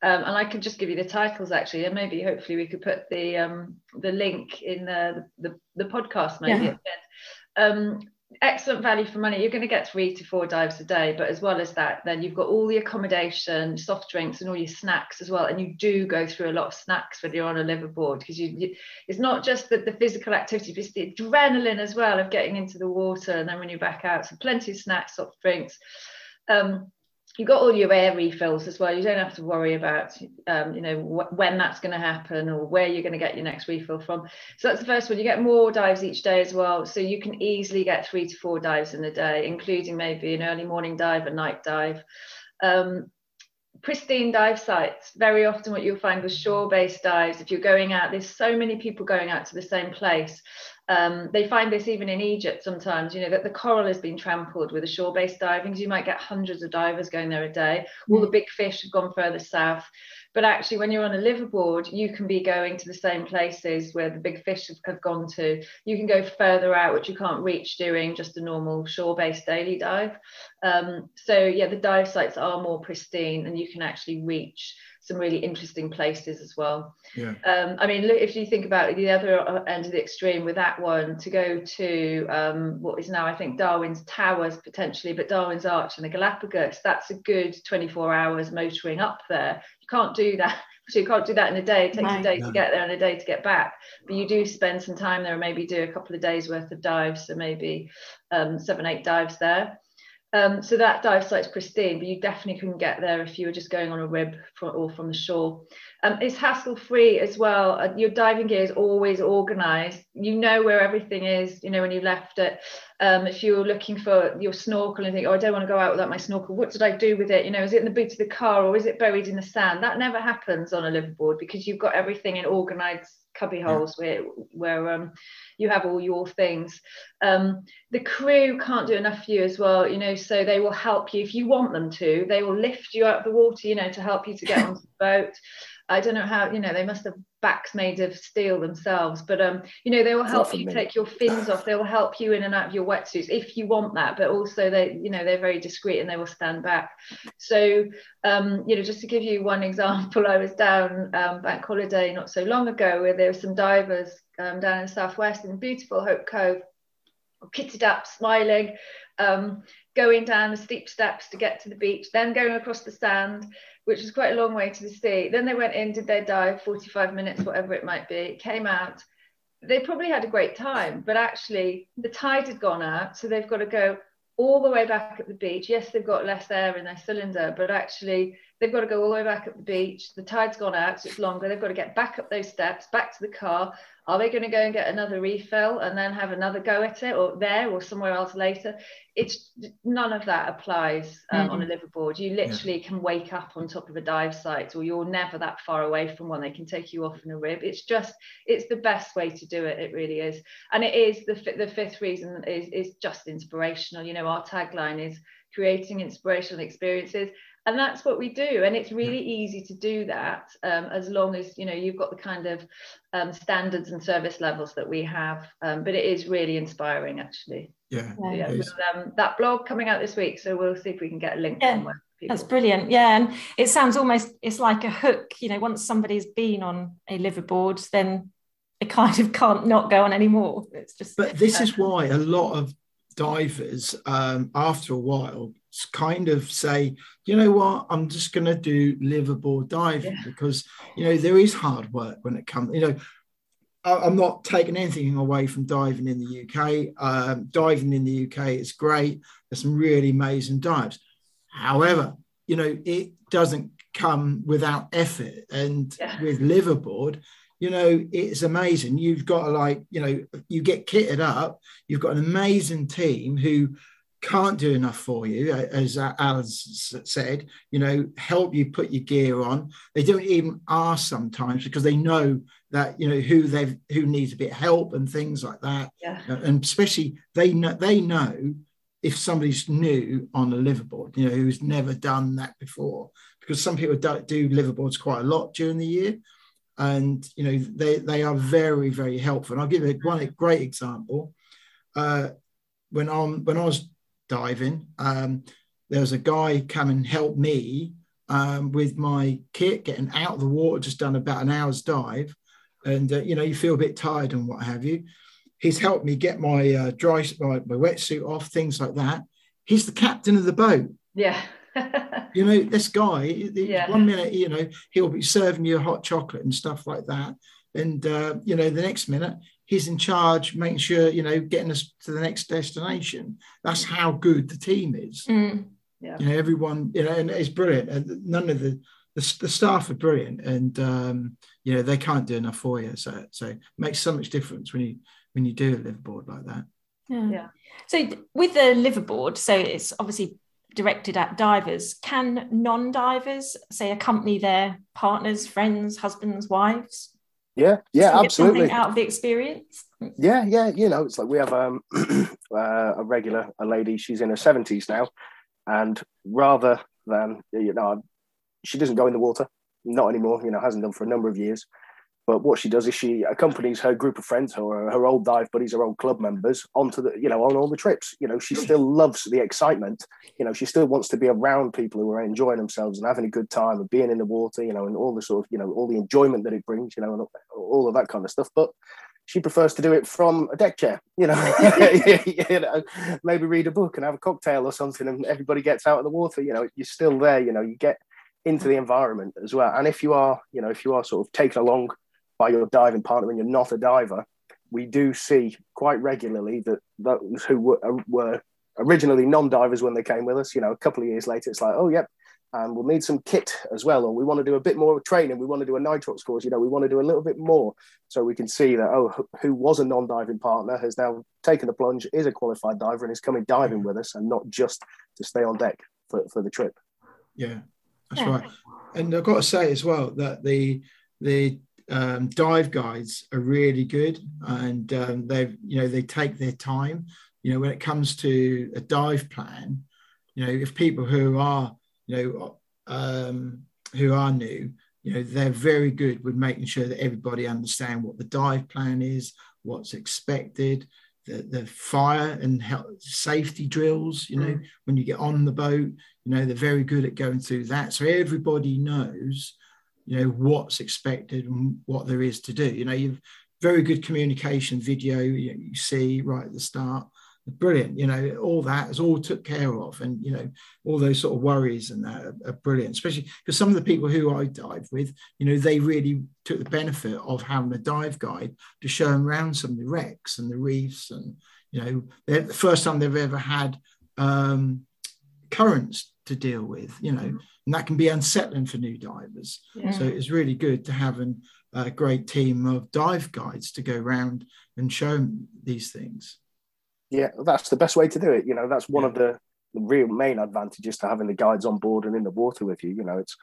Um, and I can just give you the titles, actually, and maybe hopefully we could put the um, the link in the, the, the podcast, maybe. Yeah. Um, excellent value for money. You're going to get three to four dives a day, but as well as that, then you've got all the accommodation, soft drinks, and all your snacks as well. And you do go through a lot of snacks when you're on a liverboard, because you, you it's not just the, the physical activity, but it's the adrenaline as well of getting into the water, and then when you're back out, so plenty of snacks, soft drinks. Um, you've got all your air refills as well. You don't have to worry about, um, you know, wh- when that's going to happen or where you're going to get your next refill from. So that's the first one. You get more dives each day as well. So you can easily get three to four dives in a day, including maybe an early morning dive, a night dive. Um, pristine dive sites. Very often what you'll find with shore-based dives, if you're going out, there's so many people going out to the same place. Um, they find this even in Egypt sometimes, you know, that the coral has been trampled with the shore-based diving. You might get hundreds of divers going there a day. All the big fish have gone further south. But actually, when you're on a liverboard, you can be going to the same places where the big fish have, have gone to. You can go further out, which you can't reach doing just a normal shore-based daily dive. Um, so, yeah, the dive sites are more pristine, and you can actually reach some really interesting places as well. Yeah. Um, I mean, look, if you think about the other end of the extreme with that one, to go to um, what is now, I think, Darwin's Towers potentially, but Darwin's Arch in the Galapagos, that's a good twenty-four hours motoring up there. You can't do that. So you can't do that in a day. It takes no. a day no. to get there and a day to get back. But you do spend some time there and maybe do a couple of days worth of dives, so maybe um, seven, eight dives there. Um, so that dive site's pristine, but you definitely couldn't get there if you were just going on a rib for, or from the shore. Um, it's hassle-free as well. Uh, your diving gear is always organised. You know where everything is, you know, when you left it. Um, if you're looking for your snorkel and think, oh, I don't want to go out without my snorkel. What did I do with it? You know, is it in the boot of the car or is it buried in the sand? That never happens on a liverboard because you've got everything in organised cubby holes where where um you have all your things. Um the crew can't do enough for you as well, you know, so they will help you if you want them to. They will lift you out of the water, you know, to help you to get onto the boat. I don't know how, you know, they must have backs made of steel themselves, but um you know, they will help you take your fins off, they will help you in and out of your wetsuits if you want that, but also they, you know, they're very discreet and they will stand back. So um you know, just to give you one example, I was down um bank holiday not so long ago where there were some divers um down in the southwest in beautiful Hope Cove, kitted up, smiling, um going down the steep steps to get to the beach, then going across the sand, which was quite a long way to the sea. Then they went in, did their dive, forty-five minutes, whatever it might be, came out. They probably had a great time, but actually the tide had gone out, so they've got to go all the way back at the beach. Yes, they've got less air in their cylinder, but actually they've got to go all the way back at the beach. The tide's gone out, so it's longer. They've got to get back up those steps, back to the car. Are they going to go and get another refill and then have another go at it, or there or somewhere else later? It's none of that applies um, mm-hmm. on a liverboard. You literally yeah. can wake up on top of a dive site, or you're never that far away from one. They can take you off in a rib. It's just, it's the best way to do it. It really is. And it is the, the fifth reason is, is just inspirational. You know, our tagline is creating inspirational experiences. And that's what we do. And it's really easy to do that um, as long as, you know, you've got the kind of um, standards and service levels that we have. Um, but it is really inspiring, actually. Yeah. yeah. yeah with, um, that blog coming out this week. So we'll see if we can get a link yeah. somewhere. People. That's brilliant. Yeah. And it sounds almost, it's like a hook. You know, once somebody's been on a liverboard, then they kind of can't not go on anymore. It's just. But this um, is why a lot of divers, um, after a while, kind of say, you know what, I'm just going to do liverboard diving yeah. because, you know, there is hard work when it comes, you know, I, I'm not taking anything away from diving in the U K. Um, diving in the U K is great. There's some really amazing dives. However, you know, it doesn't come without effort. And yeah. with liverboard, you know, it's amazing. You've got to, like, you know, you get kitted up. You've got an amazing team who can't do enough for you, as Alan said, you know, help you put your gear on. They don't even ask sometimes because they know that, you know, who they've, who needs a bit of help and things like that. Yeah. And especially they know, they know if somebody's new on a liverboard, you know, who's never done that before, because some people do, do liverboards quite a lot during the year. And, you know, they, they are very, very helpful. And I'll give you one great example. Uh, when I'm, when I was diving, um there was a guy come and help me um with my kit, getting out of the water, just done about an hour's dive, and uh, you know, you feel a bit tired and what have you. He's helped me get my uh dry my, my wetsuit off, things like that. He's the captain of the boat. Yeah. You know, this guy, yeah. one minute, you know, he'll be serving you hot chocolate and stuff like that, and uh you know, the next minute he's in charge, making sure, you know, getting us to the next destination. That's how good the team is. Mm, yeah. You know, everyone, you know, and it's brilliant. And none of the, the, the staff are brilliant, and um, you know, they can't do enough for you. So, so it makes so much difference when you when you do a liverboard like that. Yeah. yeah. So with the liverboard, so it's obviously directed at divers. Can non-divers, say, accompany their partners, friends, husbands, wives? Yeah, yeah, so absolutely. Something out of the experience. Yeah, yeah, you know, it's like we have um, uh, a regular, a lady. She's in her seventies now, and rather than, you know, she doesn't go in the water, not anymore. You know, hasn't done for a number of years. But what she does is she accompanies her group of friends, or her old dive buddies, her old club members, onto the, you know, on all the trips. You know, she still loves the excitement. You know, she still wants to be around people who are enjoying themselves and having a good time and being in the water, you know, and all the sort of, you know, all the enjoyment that it brings, you know, and all of that kind of stuff. But she prefers to do it from a deck chair, you know, you know, maybe read a book and have a cocktail or something, and everybody gets out of the water. You know, you're still there, you know, you get into the environment as well. And if you are, you know, if you are sort of taken along by your diving partner and you're not a diver, we do see quite regularly that those who were, were originally non-divers when they came with us, you know, a couple of years later, it's like, oh, yep, and um, we'll need some kit as well, or we want to do a bit more training, we want to do a nitrox course, you know, we want to do a little bit more. So we can see that, oh, who was a non-diving partner has now taken the plunge, is a qualified diver, and is coming diving with us, and not just to stay on deck for, for the trip. Yeah, that's yeah. right. And I've got to say as well that the the Um, dive guides are really good, and um, they've, you know, they take their time. You know, when it comes to a dive plan, you know, if people who are, you know, um, who are new, you know, they're very good with making sure that everybody understands what the dive plan is, what's expected, the, the fire and health, safety drills, you know, mm. when you get on the boat, you know, they're very good at going through that. So everybody knows, you know, what's expected and what there is to do. You know, you've very good communication video, you, you see right at the start. Brilliant, you know, all that is all took care of, and you know, all those sort of worries and that are, are brilliant, especially because some of the people who I dive with, you know, they really took the benefit of having a dive guide to show them around some of the wrecks and the reefs, and you know, they're the first time they've ever had um currents to deal with, you know, and that can be unsettling for new divers. Yeah. So it's really good to have an, a great team of dive guides to go around and show them these things. Yeah, that's the best way to do it. You know, that's one yeah. of the real main advantages to having the guides on board and in the water with you. You know, it's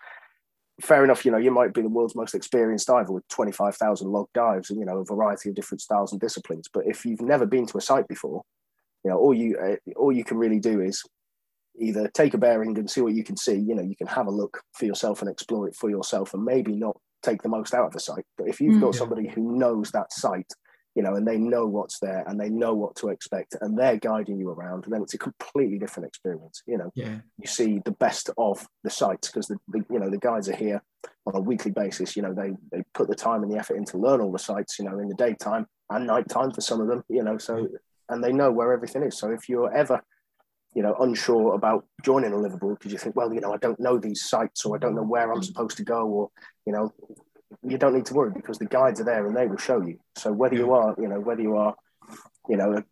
fair enough. You know, you might be the world's most experienced diver with twenty-five thousand log dives and, you know, a variety of different styles and disciplines. But if you've never been to a site before, you know, all you uh, all you can really do is either take a bearing and see what you can see. You know, you can have a look for yourself and explore it for yourself and maybe not take the most out of the site. But if you've got yeah. somebody who knows that site, you know, and they know what's there and they know what to expect and they're guiding you around, and then it's a completely different experience. You know, yeah. you see the best of the sites because, the, the, you know, the guides are here on a weekly basis. You know, they, they put the time and the effort in to learn all the sites, you know, in the daytime and nighttime for some of them, you know, so, and they know where everything is. So if you're ever, you know, unsure about joining a liveaboard because you think, well, you know, I don't know these sites or I don't know where I'm supposed to go, or, you know, you don't need to worry because the guides are there and they will show you. So whether you are, you know, whether you are, you know, a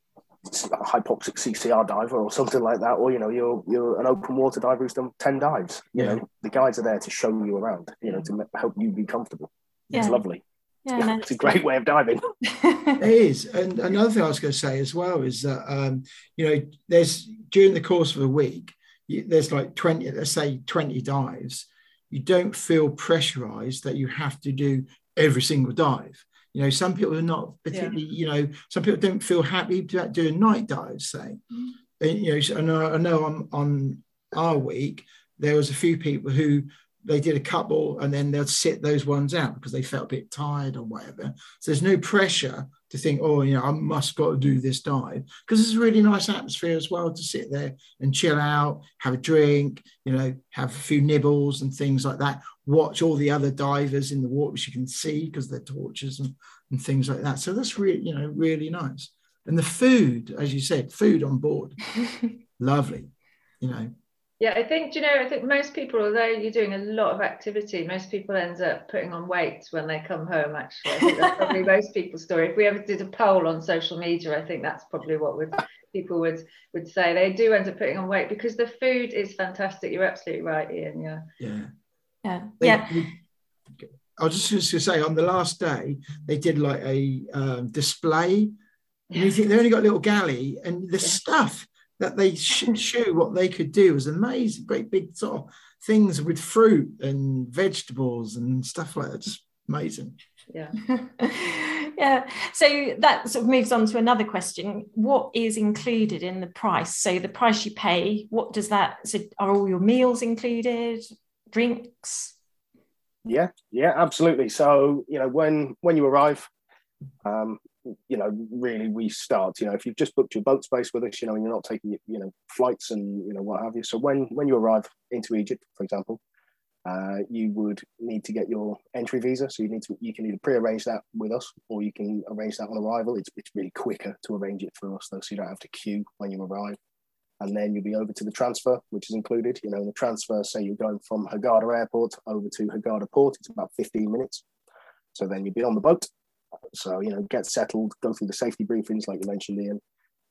hypoxic C C R diver or something like that, or, you know, you're you're an open water diver who's done ten dives, you yeah. know, the guides are there to show you around, you know, to help you be comfortable. Yeah. It's lovely. Yeah, yeah, it's a great way of diving. It is. And another thing I was going to say as well is that, um, you know, there's during the course of a week, you, there's like twenty, let's say twenty dives. You don't feel pressurized that you have to do every single dive. You know, some people are not particularly, yeah. you know, some people don't feel happy about doing night dives, say. Mm. And, you know, and I, I know on, on our week, there was a few people who they did a couple and then they'll sit those ones out because they felt a bit tired or whatever. So there's no pressure to think, oh, you know, I must got to do this dive, because it's a really nice atmosphere as well to sit there and chill out, have a drink, you know, have a few nibbles and things like that. Watch all the other divers in the water, which you can see because they're torches and, and things like that. So that's really, you know, really nice. And the food, as you said, food on board, lovely, you know. Yeah, I think, you know, I think most people, although you're doing a lot of activity, most people end up putting on weight when they come home, actually. I think that's probably most people's story. If we ever did a poll on social media, I think that's probably what would people would, would say. They do end up putting on weight because the food is fantastic. You're absolutely right, Ian, yeah. Yeah. Yeah. yeah. They, I was just going to say, on the last day, they did like a um, display. And you think they only got a little galley and the yeah. stuff that they show what they could do was amazing. Great big sort of things with fruit and vegetables and stuff like that. Just amazing. Yeah. yeah. So that sort of moves on to another question. What is included in the price? So the price you pay, what does that, so are all your meals included? Drinks? Yeah. Yeah, absolutely. So, you know, when, when you arrive, um, you know, really we start, you know, if you've just booked your boat space with us, you know, and you're not taking, you know, flights and, you know, what have you. So when, when you arrive into Egypt, for example, uh, you would need to get your entry visa. So you need to, you can either pre-arrange that with us or you can arrange that on arrival. It's, it's really quicker to arrange it for us though, so you don't have to queue when you arrive. And then you'll be over to the transfer, which is included, you know, in the transfer, say you're going from Hurghada Airport over to Hurghada Port, it's about fifteen minutes. So then you'll be on the boat. So, you know, get settled, go through the safety briefings, like you mentioned, Ian,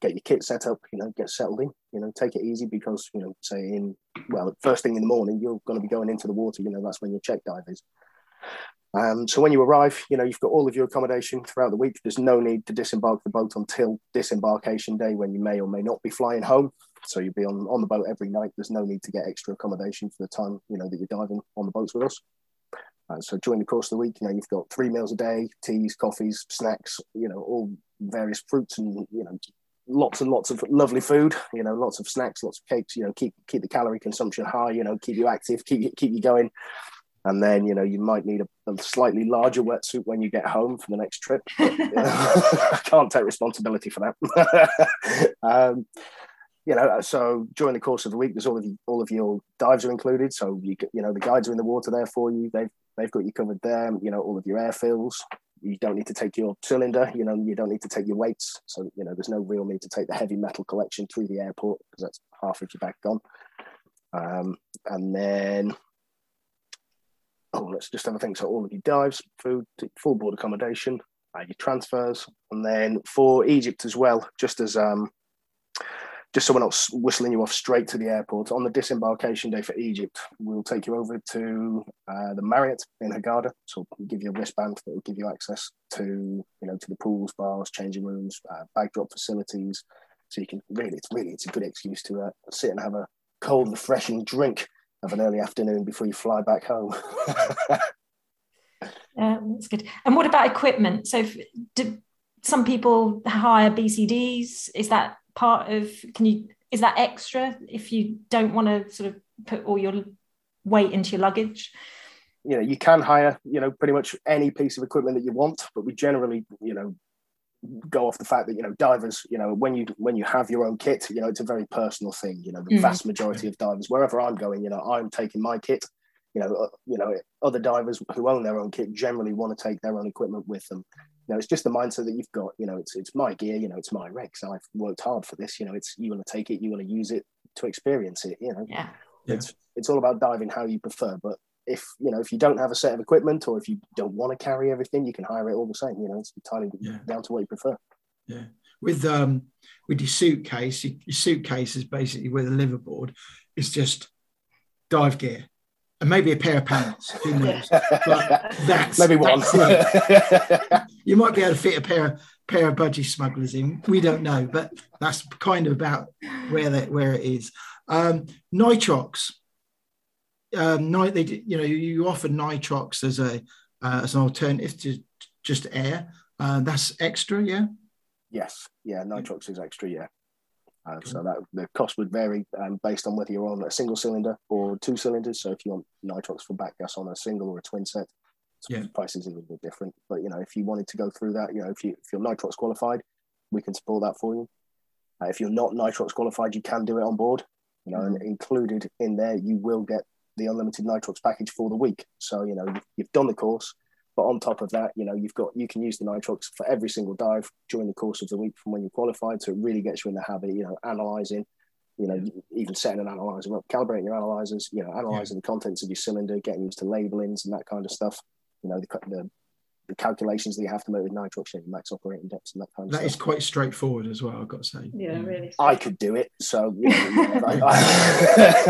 get your kit set up, you know, get settled in, you know, take it easy because, you know, say in, well, first thing in the morning, you're going to be going into the water, you know, that's when your check dive is. Um, so when you arrive, you know, you've got all of your accommodation throughout the week. There's no need to disembark the boat until disembarkation day when you may or may not be flying home. So you'll be on, on the boat every night. There's no need to get extra accommodation for the time, you know, that you're diving on the boats with us. Uh, so during the course of the week, you know, you've got three meals a day, teas, coffees, snacks, you know, all various fruits and, you know, lots and lots of lovely food, you know, lots of snacks, lots of cakes, you know, keep keep the calorie consumption high, you know, keep you active, keep you, keep you going. And then, you know, you might need a, a slightly larger wetsuit when you get home for the next trip. But, you know, I can't take responsibility for that. um, you know, so during the course of the week, there's all of the, all of your dives are included. So, you you know, the guides are in the water there for you. They've, they've got you covered there. You know, all of your air fills. You don't need to take your cylinder. You know, you don't need to take your weights. So, you know, there's no real need to take the heavy metal collection through the airport because that's half of your bag gone. Um, and then... Oh, let's just have a think. So all of your dives, food, full board accommodation, uh, your transfers, and then for Egypt as well, just as um, just someone else whistling you off straight to the airport. On the disembarkation day for Egypt, we'll take you over to uh, the Marriott in Hurghada. So we'll give you a wristband that will give you access to, you know, to the pools, bars, changing rooms, uh, bag drop facilities. So you can really, it's really, it's a good excuse to uh, sit and have a cold, refreshing drink of an early afternoon before you fly back home. um, that's good. And what about equipment? So if, do some people hire B C Ds? Is that part of, can you, is that extra if you don't want to sort of put all your weight into your luggage? You know, you can hire, you know, pretty much any piece of equipment that you want, but we generally, you know, go off the fact that, you know, divers, you know, when you when you have your own kit, you know, it's a very personal thing. You know, the mm. vast majority of divers, wherever I'm going, you know, I'm taking my kit. You know, uh, you know, other divers who own their own kit generally want to take their own equipment with them. You know, it's just the mindset that you've got. You know, it's it's my gear. You know, it's my regs. I've worked hard for this. You know, it's you want to take it, you want to use it to experience it. You know, yeah, it's it's all about diving how you prefer. But if you know if you don't have a set of equipment or if you don't want to carry everything, you can hire it all the same. You know, it's entirely yeah. down to what you prefer. Yeah, with um with your suitcase, your suitcase is basically with a liverboard. It's just dive gear and maybe a pair of pants. Who knows? But that's maybe one. That's you might be able to fit a pair of pair of budgie smugglers in. We don't know, but that's kind of about where that where it is. Um, nitrox. Um, they, you know, you offer nitrox as a uh, as an alternative to just air. Uh, that's extra, yeah. Yes, yeah, nitrox is extra, yeah. Uh, cool. So that the cost would vary um, based on whether you're on a single cylinder or two cylinders. So if you want nitrox for back gas on a single or a twin set, so yeah. the price is a little bit different. But you know, if you wanted to go through that, you know, if you if you're nitrox qualified, we can support that for you. Uh, if you're not nitrox qualified, you can do it on board. You know, mm-hmm. and included in there, you will get the unlimited nitrox package for the week. So, you know, you've done the course, but on top of that, you know, you've got, you can use the nitrox for every single dive during the course of the week from when you qualified. So it really gets you in the habit, you know, analyzing, you know, even setting an analyzer up, calibrating your analyzers, you know, analyzing yeah. the contents of your cylinder, getting used to labelings and that kind of stuff. You know, the, the, the calculations that you have to make with nitrox, you know, max operating depths and that kind of that stuff. That is quite straightforward as well, I've got to say. Yeah, yeah. really. I could do it, so you know, yeah, I,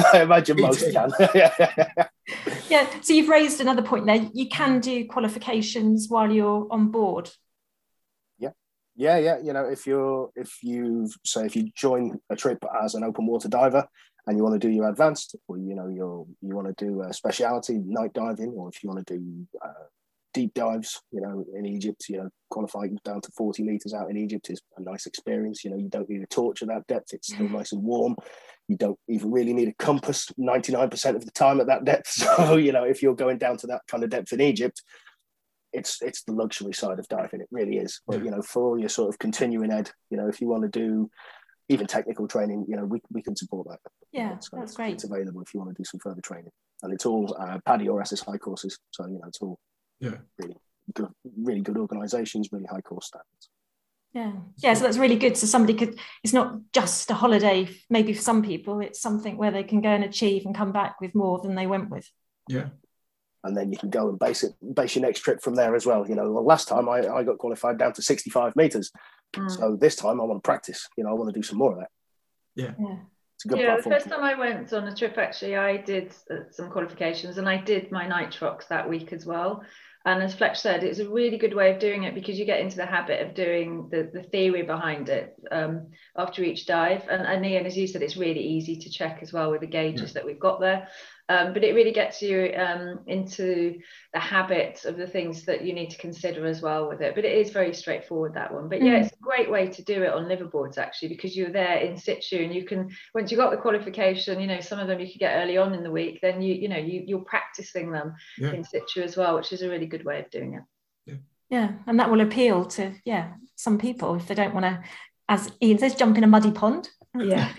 I, I imagine most can. Yeah, so you've raised another point there. You can do qualifications while you're on board. Yeah, yeah, yeah. You know, if you're, if you say, if you join a trip as an open water diver, and you want to do your advanced, or you know, your you want to do a speciality night diving, or if you want to do uh, deep dives, you know, in Egypt, you know, qualifying down to forty meters out in Egypt is a nice experience. You know, you don't need a torch at that depth. It's still nice and warm. You don't even really need a compass ninety-nine percent of the time at that depth. So, you know, if you're going down to that kind of depth in Egypt, it's it's the luxury side of diving. It really is. But, you know, for all your sort of continuing ed, you know, if you want to do even technical training, you know, we, we can support that. Yeah, so that's it's, great. It's available if you want to do some further training. And it's all uh, PADI or S S I courses. So, you know, it's all yeah really good really good organizations, really high course standards. Yeah yeah so that's really good. So somebody could, it's not just a holiday maybe for some people, it's something where they can go and achieve and come back with more than they went with. Yeah, and then you can go and base it base your next trip from there as well. You know, well, last time I, I got qualified down to sixty-five meters. Mm. So this time I want to practice, you know, I want to do some more of that. Yeah, yeah. It's a good yeah, the first time I went on a trip, actually, I did uh, some qualifications and I did my nitrox that week as well. And as Fletch said, it's a really good way of doing it because you get into the habit of doing the, the theory behind it um, after each dive. And, and Ian, as you said, it's really easy to check as well with the gauges yeah. that we've got there. Um, but it really gets you um, into the habits of the things that you need to consider as well with it. But it is very straightforward, that one. But yeah, mm-hmm. It's a great way to do it on liverboards, actually, because you're there in situ, and you can, once you got the qualification, you know, some of them you could get early on in the week, then you, you know, you, you're practicing them yeah. in situ as well, which is a really good way of doing it. Yeah. Yeah, and that will appeal to, yeah, some people if they don't want to, as Ian says, jump in a muddy pond. Yeah.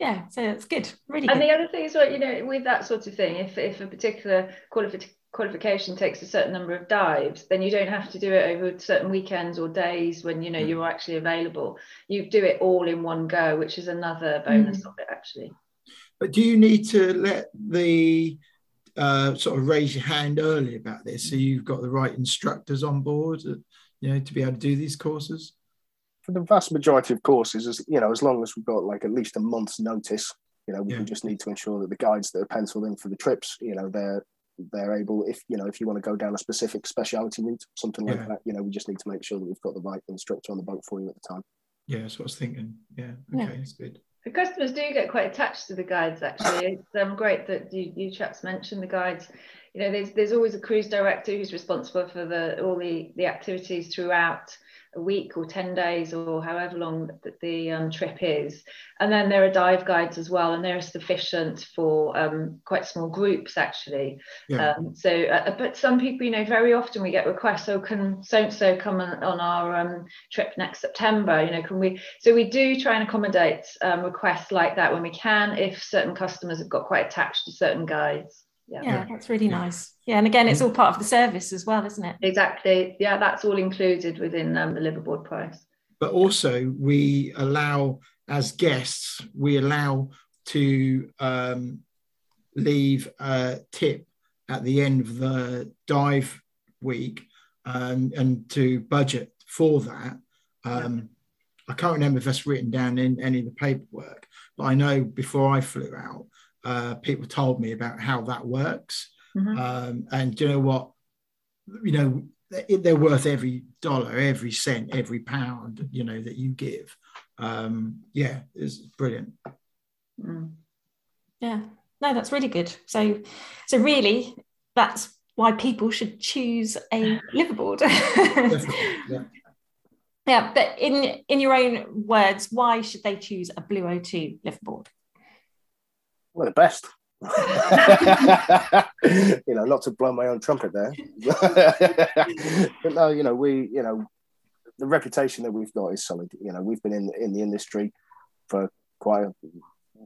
Yeah, so it's good, really. And good. The other thing is, well, you know, with that sort of thing, if if a particular qualification qualification takes a certain number of dives, then you don't have to do it over certain weekends or days when, you know, you're actually available. You do it all in one go, which is another bonus mm. of it, actually. But do you need to let the uh, sort of raise your hand early about this, so you've got the right instructors on board, you know, to be able to do these courses? For the vast majority of courses, as you know, as long as we've got like at least a month's notice, you know, yeah. we just need to ensure that the guides that are penciled in for the trips, you know, they're they're able, if you know, if you want to go down a specific speciality route, something like yeah. that, you know, we just need to make sure that we've got the right instructor on the boat for you at the time. Yeah, that's what I was thinking. Yeah, okay, yeah. That's good. The customers do get quite attached to the guides, actually. It's um, great that you, you chaps mentioned the guides. You know, there's there's always a cruise director who's responsible for the all the, the activities throughout a week or ten days or however long the, the um, trip is. And then there are dive guides as well, and they're sufficient for um, quite small groups, actually. Yeah. Um, so, uh, but some people, you know, very often we get requests, oh, can so-and-so come on, on our um, trip next September? You know, can we? So we do try and accommodate um, requests like that when we can, if certain customers have got quite attached to certain guides. Yeah. yeah, that's really nice. Yeah, and again, it's all part of the service as well, isn't it? Exactly. Yeah, that's all included within um, the liverboard price. But also, we allow, as guests, we allow to um, leave a tip at the end of the dive week um, and to budget for that. Um, I can't remember if that's written down in any of the paperwork, but I know before I flew out, Uh, people told me about how that works. Mm-hmm. Um, and do you know what? You know, they're worth every dollar, every cent, every pound, you know, that you give. Um, yeah, it's brilliant. Mm. Yeah, no, that's really good. So, so really, that's why people should choose a liverboard. Yeah. Yeah, but in, in your own words, why should they choose a Blue O two liverboard? Well, the best. You know, not to blow my own trumpet there. But no, you know, we, you know, the reputation that we've got is solid. You know, we've been in, in the industry for quite a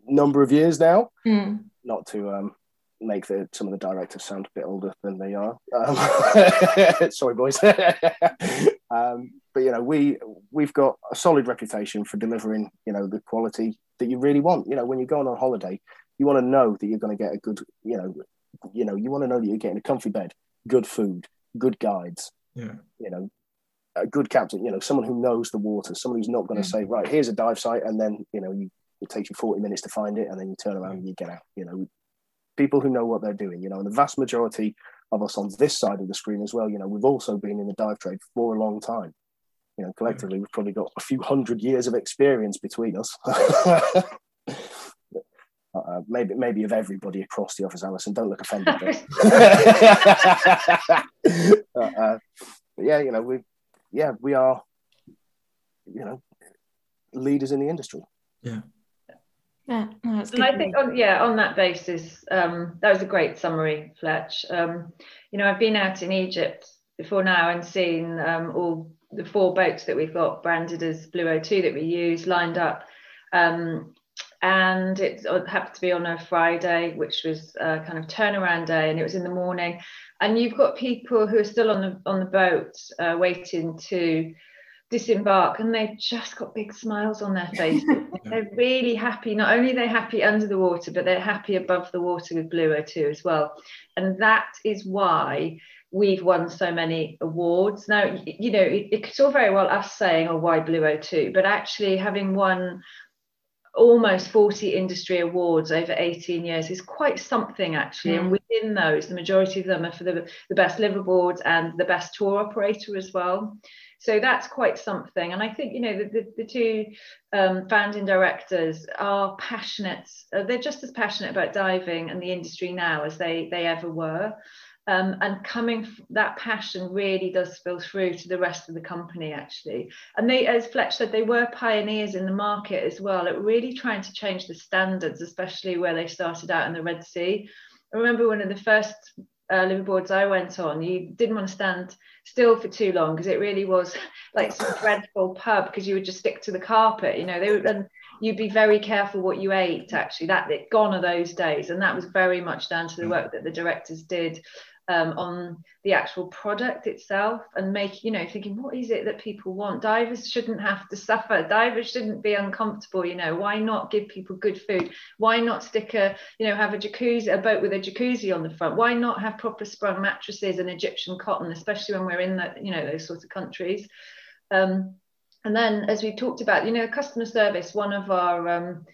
number of years now. Mm. Not to um, make the, some of the directors sound a bit older than they are. Um, sorry, boys. um, but, you know, we, we've got a solid reputation for delivering, you know, the quality that you really want. You know, when you're going on holiday, you want to know that you're going to get a good, you know, you know, you want to know that you're getting a comfy bed, good food, good guides, yeah. you know, a good captain, you know, someone who knows the water, someone who's not going yeah. to say, right, here's a dive site. And then, you know, you, it takes you forty minutes to find it. And then you turn around yeah. and you get out, you know, people who know what they're doing, you know, and the vast majority of us on this side of the screen as well, you know, we've also been in the dive trade for a long time. You know, collectively, we've probably got a few hundred years of experience between us. Uh, maybe, maybe of everybody across the office, Alison. Don't look offended. uh, uh, but yeah, you know, we, yeah, we are, you know, leaders in the industry. Yeah, yeah. No, that's and I think, on, yeah, on that basis, um, that was a great summary, Fletch. Um, you know, I've been out in Egypt before now and seen um, all the four boats that we've got branded as Blue O two that we use lined up. Um, and it happened to be on a Friday, which was a kind of turnaround day, and it was in the morning. And you've got people who are still on the on the boat uh, waiting to disembark, and they've just got big smiles on their faces. They're really happy. Not only are they happy under the water, but they're happy above the water with Blue O two as well. And that is why we've won so many awards. Now, you know, it, it's all very well us saying, oh, why Blue O two? But actually having won almost forty industry awards over eighteen years is quite something, actually. Mm. And within those, the majority of them are for the, the best liverboards and the best tour operator as well. So that's quite something. And I think, you know, the, the, the two um, founding directors are passionate. Uh, they're just as passionate about diving and the industry now as they, they ever were. Um, and coming f- that passion really does spill through to the rest of the company, actually. And they, as Fletch said, they were pioneers in the market as well at really trying to change the standards, especially where they started out in the Red Sea. I remember one of the first uh, liveaboards I went on, you didn't want to stand still for too long because it really was like some dreadful pub, because you would just stick to the carpet, you know. They would, and you'd be very careful what you ate, actually. That it gone are those days, and that was very much down to the work that the directors did Um, on the actual product itself, and make, you know, thinking, what is it that people want? Divers shouldn't have to suffer. Divers shouldn't be uncomfortable, you know. Why not give people good food? Why not stick a, you know, have a jacuzzi, a boat with a jacuzzi on the front? Why not have proper sprung mattresses and Egyptian cotton, especially when we're in that, you know, those sorts of countries. Um, and then, as we talked about, you know, customer service, one of our um,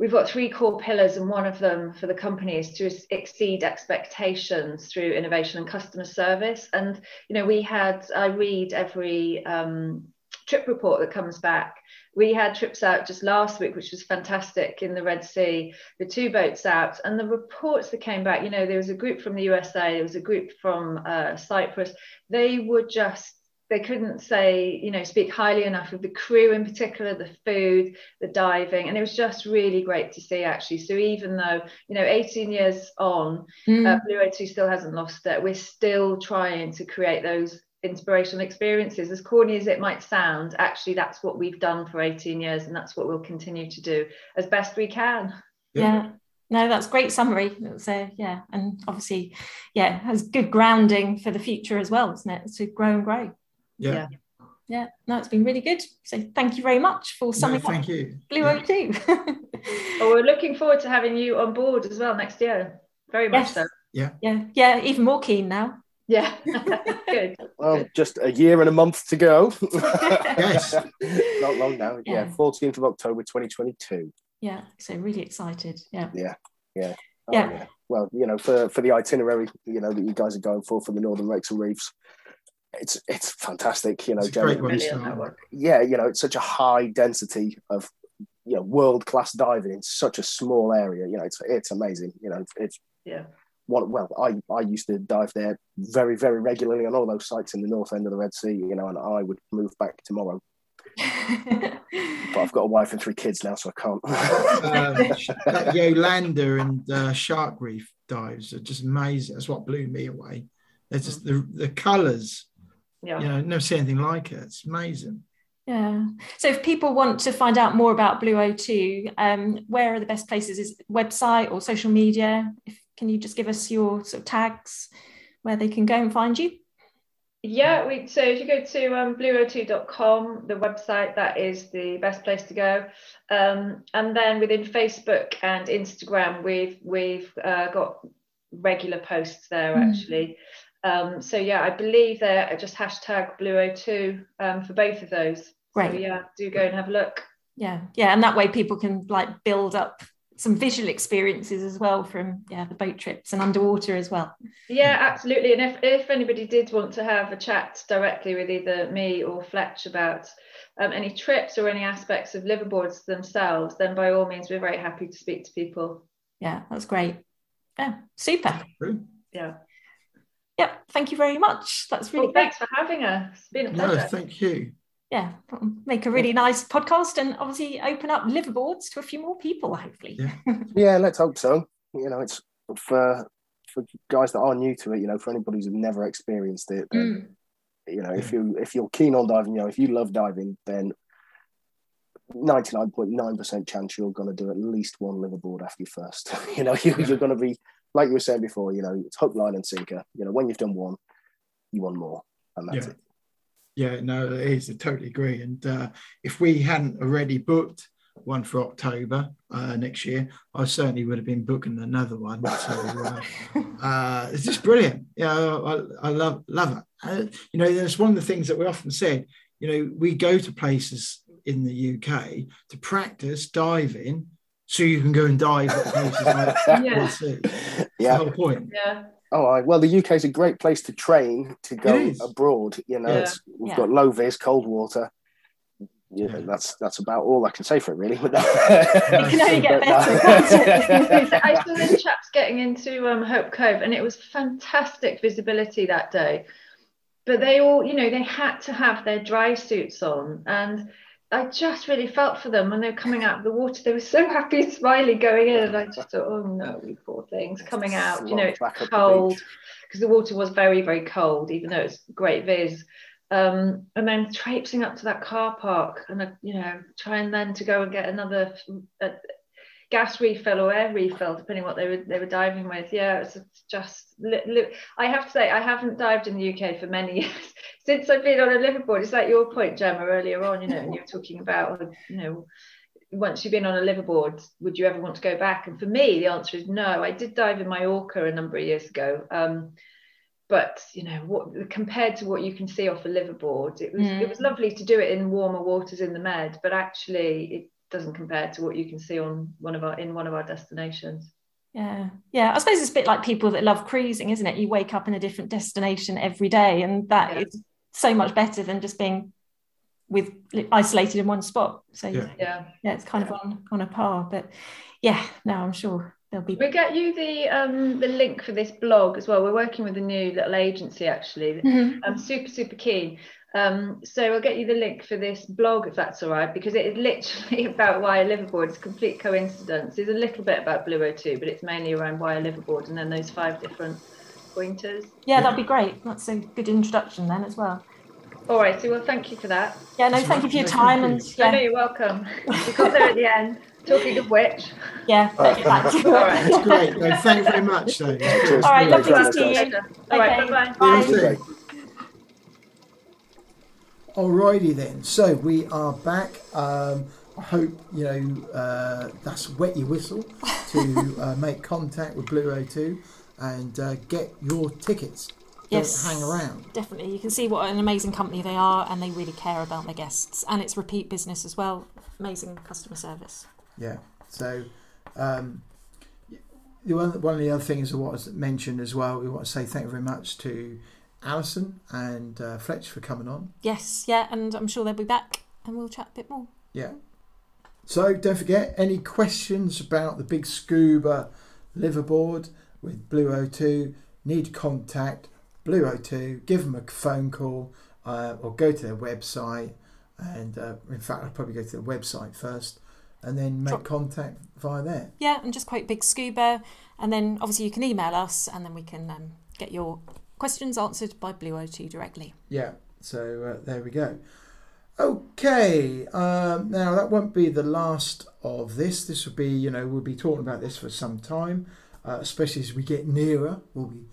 we've got three core pillars, and one of them for the company is to exceed expectations through innovation and customer service. And, you know, we had, I read every um, trip report that comes back. We had trips out just last week, which was fantastic, in the Red Sea, the two boats out, and the reports that came back, you know, there was a group from the U S A, there was a group from uh, Cyprus. They were just, they couldn't say, you know, speak highly enough of the crew in particular, the food, the diving. And it was just really great to see, actually. So even though, you know, eighteen years on, mm. uh, Blue oh two still hasn't lost it. We're still trying to create those inspirational experiences. As corny as it might sound, actually, that's what we've done for eighteen years. And that's what we'll continue to do as best we can. Yeah. yeah. No, that's great summary. So, yeah. And obviously, yeah, has good grounding for the future as well, isn't it? To grow and grow. Yeah. yeah. Yeah. No, it's been really good. So thank you very much for summing no, thank up you. Blue oh two. Yeah. Well, we're looking forward to having you on board as well next year. Very much yes. so. Yeah. Yeah. Yeah. Even more keen now. Yeah. Good. Well, good. Just a year and a month to go. Yes. Not long now. Yeah. yeah. fourteenth of October twenty twenty-two. Yeah. So really excited. Yeah. Yeah. Yeah. Oh, yeah. yeah. Well, you know, for, for the itinerary, you know, that you guys are going for for the Northern Wrecks and Reefs. It's it's fantastic, you know, it's Jerry. Yeah, you know, it's such a high density of, you know, world class diving in such a small area. You know, it's it's amazing. You know, it's yeah. What well, I I used to dive there very very regularly on all those sites in the north end of the Red Sea. You know, and I would move back tomorrow. But I've got a wife and three kids now, so I can't. uh, that Yolanda and uh, Shark Reef dives are just amazing. That's what blew me away. They're just the the colours. Yeah, you know, never see anything like it. It's amazing. Yeah. So if people want to find out more about Blue oh two, um, where are the best places? Is it website or social media? If, can you just give us your sort of tags where they can go and find you? Yeah. We, so if you go to um, blue oh two dot com, the website, that is the best place to go. Um, and then within Facebook and Instagram, we've we've uh, got regular posts there mm. actually. Um, so yeah, I believe they're just hashtag Blue oh two um, for both of those. Right. So yeah, do go and have a look. Yeah, yeah, and that way people can like build up some visual experiences as well from yeah the boat trips and underwater as well. Yeah, absolutely. And if if anybody did want to have a chat directly with either me or Fletch about um, any trips or any aspects of liveaboards themselves, then by all means, we're very happy to speak to people. Yeah, that's great. Yeah, super. Yeah. Yep, thank you very much. That's really well, great. Thanks for having us. It's been a pleasure. No, thank you. Yeah, make a really nice podcast and obviously open up liveaboards to a few more people, hopefully. Yeah, yeah, let's hope so. You know, it's for for guys that are new to it, you know, for anybody who's never experienced it, then, mm. you know, if, you, if you're keen on diving, you know, if you love diving, then ninety-nine point nine percent chance you're going to do at least one liveaboard after your first. You know, you, you're going to be... Like you were saying before, you know, it's hook, line, and sinker. You know, when you've done one, you want more, and that's yeah. it. Yeah, no, it is. I totally agree. And uh, if we hadn't already booked one for October uh, next year, I certainly would have been booking another one. So uh, uh, it's just brilliant. Yeah, I, I love love it. Uh, you know, that's one of the things that we often said. You know, we go to places in the U K to practice diving. So you can go and dive at places like yeah. That's the whole point. Yeah. Oh, I, well, the U K is a great place to train to go abroad. You know, yeah. it's, we've yeah. got low vis, cold water. You know, yeah, that's that's about all I can say for it, really. You can only get better. I saw the chaps getting into um, Hope Cove, and it was fantastic visibility that day. But they all, you know, they had to have their dry suits on, and I just really felt for them when they were coming out of the water. They were so happy and smiley going in, and I just thought, oh no, we poor things coming out. You know, it's cold because the water was very, very cold, even though it's great viz. Um, and then traipsing up to that car park, and uh, you know, trying then to go and get another uh, gas refill or air refill, depending what they were they were diving with. Yeah, it's just. Li- li- I have to say, I haven't dived in the U K for many years since I've been on a liverboard. It's like your point, Gemma, earlier on. You know, and you were talking about, you know, once you've been on a liverboard, would you ever want to go back? And for me, the answer is no. I did dive in Mallorca a number of years ago. Um, But, you know, what compared to what you can see off a liverboard, it was mm. it was lovely to do it in warmer waters in the Med, but actually it doesn't compare to what you can see on one of our in one of our destinations. Yeah. Yeah. I suppose it's a bit like people that love cruising, isn't it? You wake up in a different destination every day, and that yeah. is so much better than just being with isolated in one spot. So yeah, yeah, yeah it's kind yeah. of on, on a par. But yeah, no, I'm sure. Be- we get you the um the link for this blog as well. We're working with a new little agency, actually. Mm-hmm. I'm super super keen, um so we'll get you the link for this blog if that's all right, because it is literally about why a liverboard is a complete coincidence. There's a little bit about Blue O two, but it's mainly around why a liverboard, and then those five different pointers. Yeah, that'd be great. That's a good introduction then as well. All right, so well, thank you for that. Yeah, no, thank you for your time, and yeah. I know, you're welcome. We got there at the end. Talking of which, yeah, that's right. Right. That's great. No, thank you very much. So. All right, lovely to see you. All right, okay. Bye bye. Alrighty then. So we are back. Um, I hope you know uh, that's wet your whistle to uh, make contact with Blue O two and uh, get your tickets. Yes, don't hang around. Definitely, you can see what an amazing company they are, and they really care about their guests, and it's repeat business as well. Amazing customer service. Yeah, so um, one of the other things that was mentioned as well, we want to say thank you very much to Alison and uh, Fletch for coming on. Yes, yeah, and I'm sure they'll be back and we'll chat a bit more. Yeah. So don't forget, any questions about the Big Scuba liverboard with Blue O two, need to contact Blue O two, give them a phone call uh, or go to their website. And uh, in fact, I'll probably go to the website first, and then make Drop. contact via there. Yeah, and just quote Big Scuba, and then obviously you can email us, and then we can um, get your questions answered by Blue O two directly. Yeah, so uh, there we go. Okay, um, now that won't be the last of this. This will be, you know, we'll be talking about this for some time, uh, especially as we get nearer. We'll be,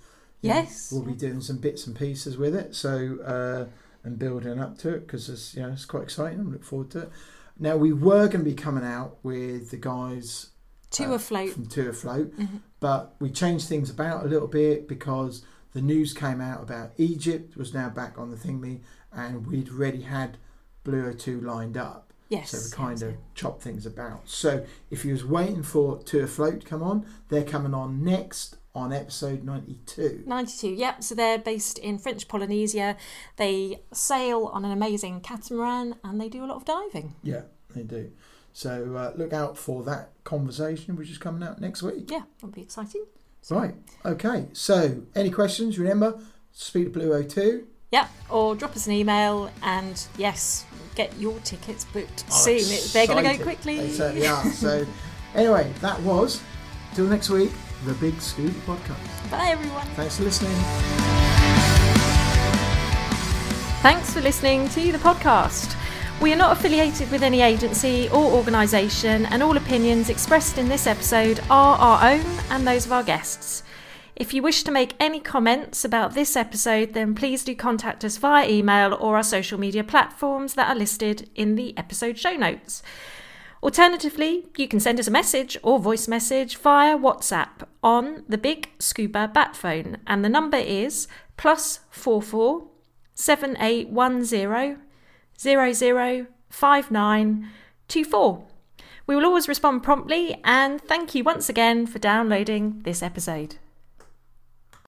yes, know, we'll be doing some bits and pieces with it. So uh, and building up to it, because it's, you know, it's quite exciting. I'm looking forward to it. Now, we were going to be coming out with the guys to uh, afloat from To Afloat, mm-hmm. but we changed things about a little bit because the news came out about Egypt was now back on the thingy, and we'd already had Blue O two lined up. Yes, so we kind yes, of yeah. chopped things about. So if you was waiting for To Afloat to come on, they're coming on next on episode ninety-two. ninety-two, yep. So they're based in French Polynesia. They sail on an amazing catamaran, and they do a lot of diving. Yeah, they do. So uh, look out for that conversation, which is coming out next week. Yeah, that'll be exciting. So. Right, okay. So any questions, remember, speak to Blue O two. Yep, or drop us an email, and yes, get your tickets booked oh, soon. Excited. They're going to go quickly. They certainly are. So anyway, that was, till next week, The Big Scuba Podcast. Bye everyone. Thanks for listening. Thanks for listening to the podcast. We are not affiliated with any agency or organisation, and all opinions expressed in this episode are our own and those of our guests. If you wish to make any comments about this episode, then please do contact us via email or our social media platforms that are listed in the episode show notes. Alternatively, you can send us a message or voice message via WhatsApp on the Big Scuba Bat Phone, and the number is plus four four seven eight one zero zero zero five nine two four. We will always respond promptly, and thank you once again for downloading this episode.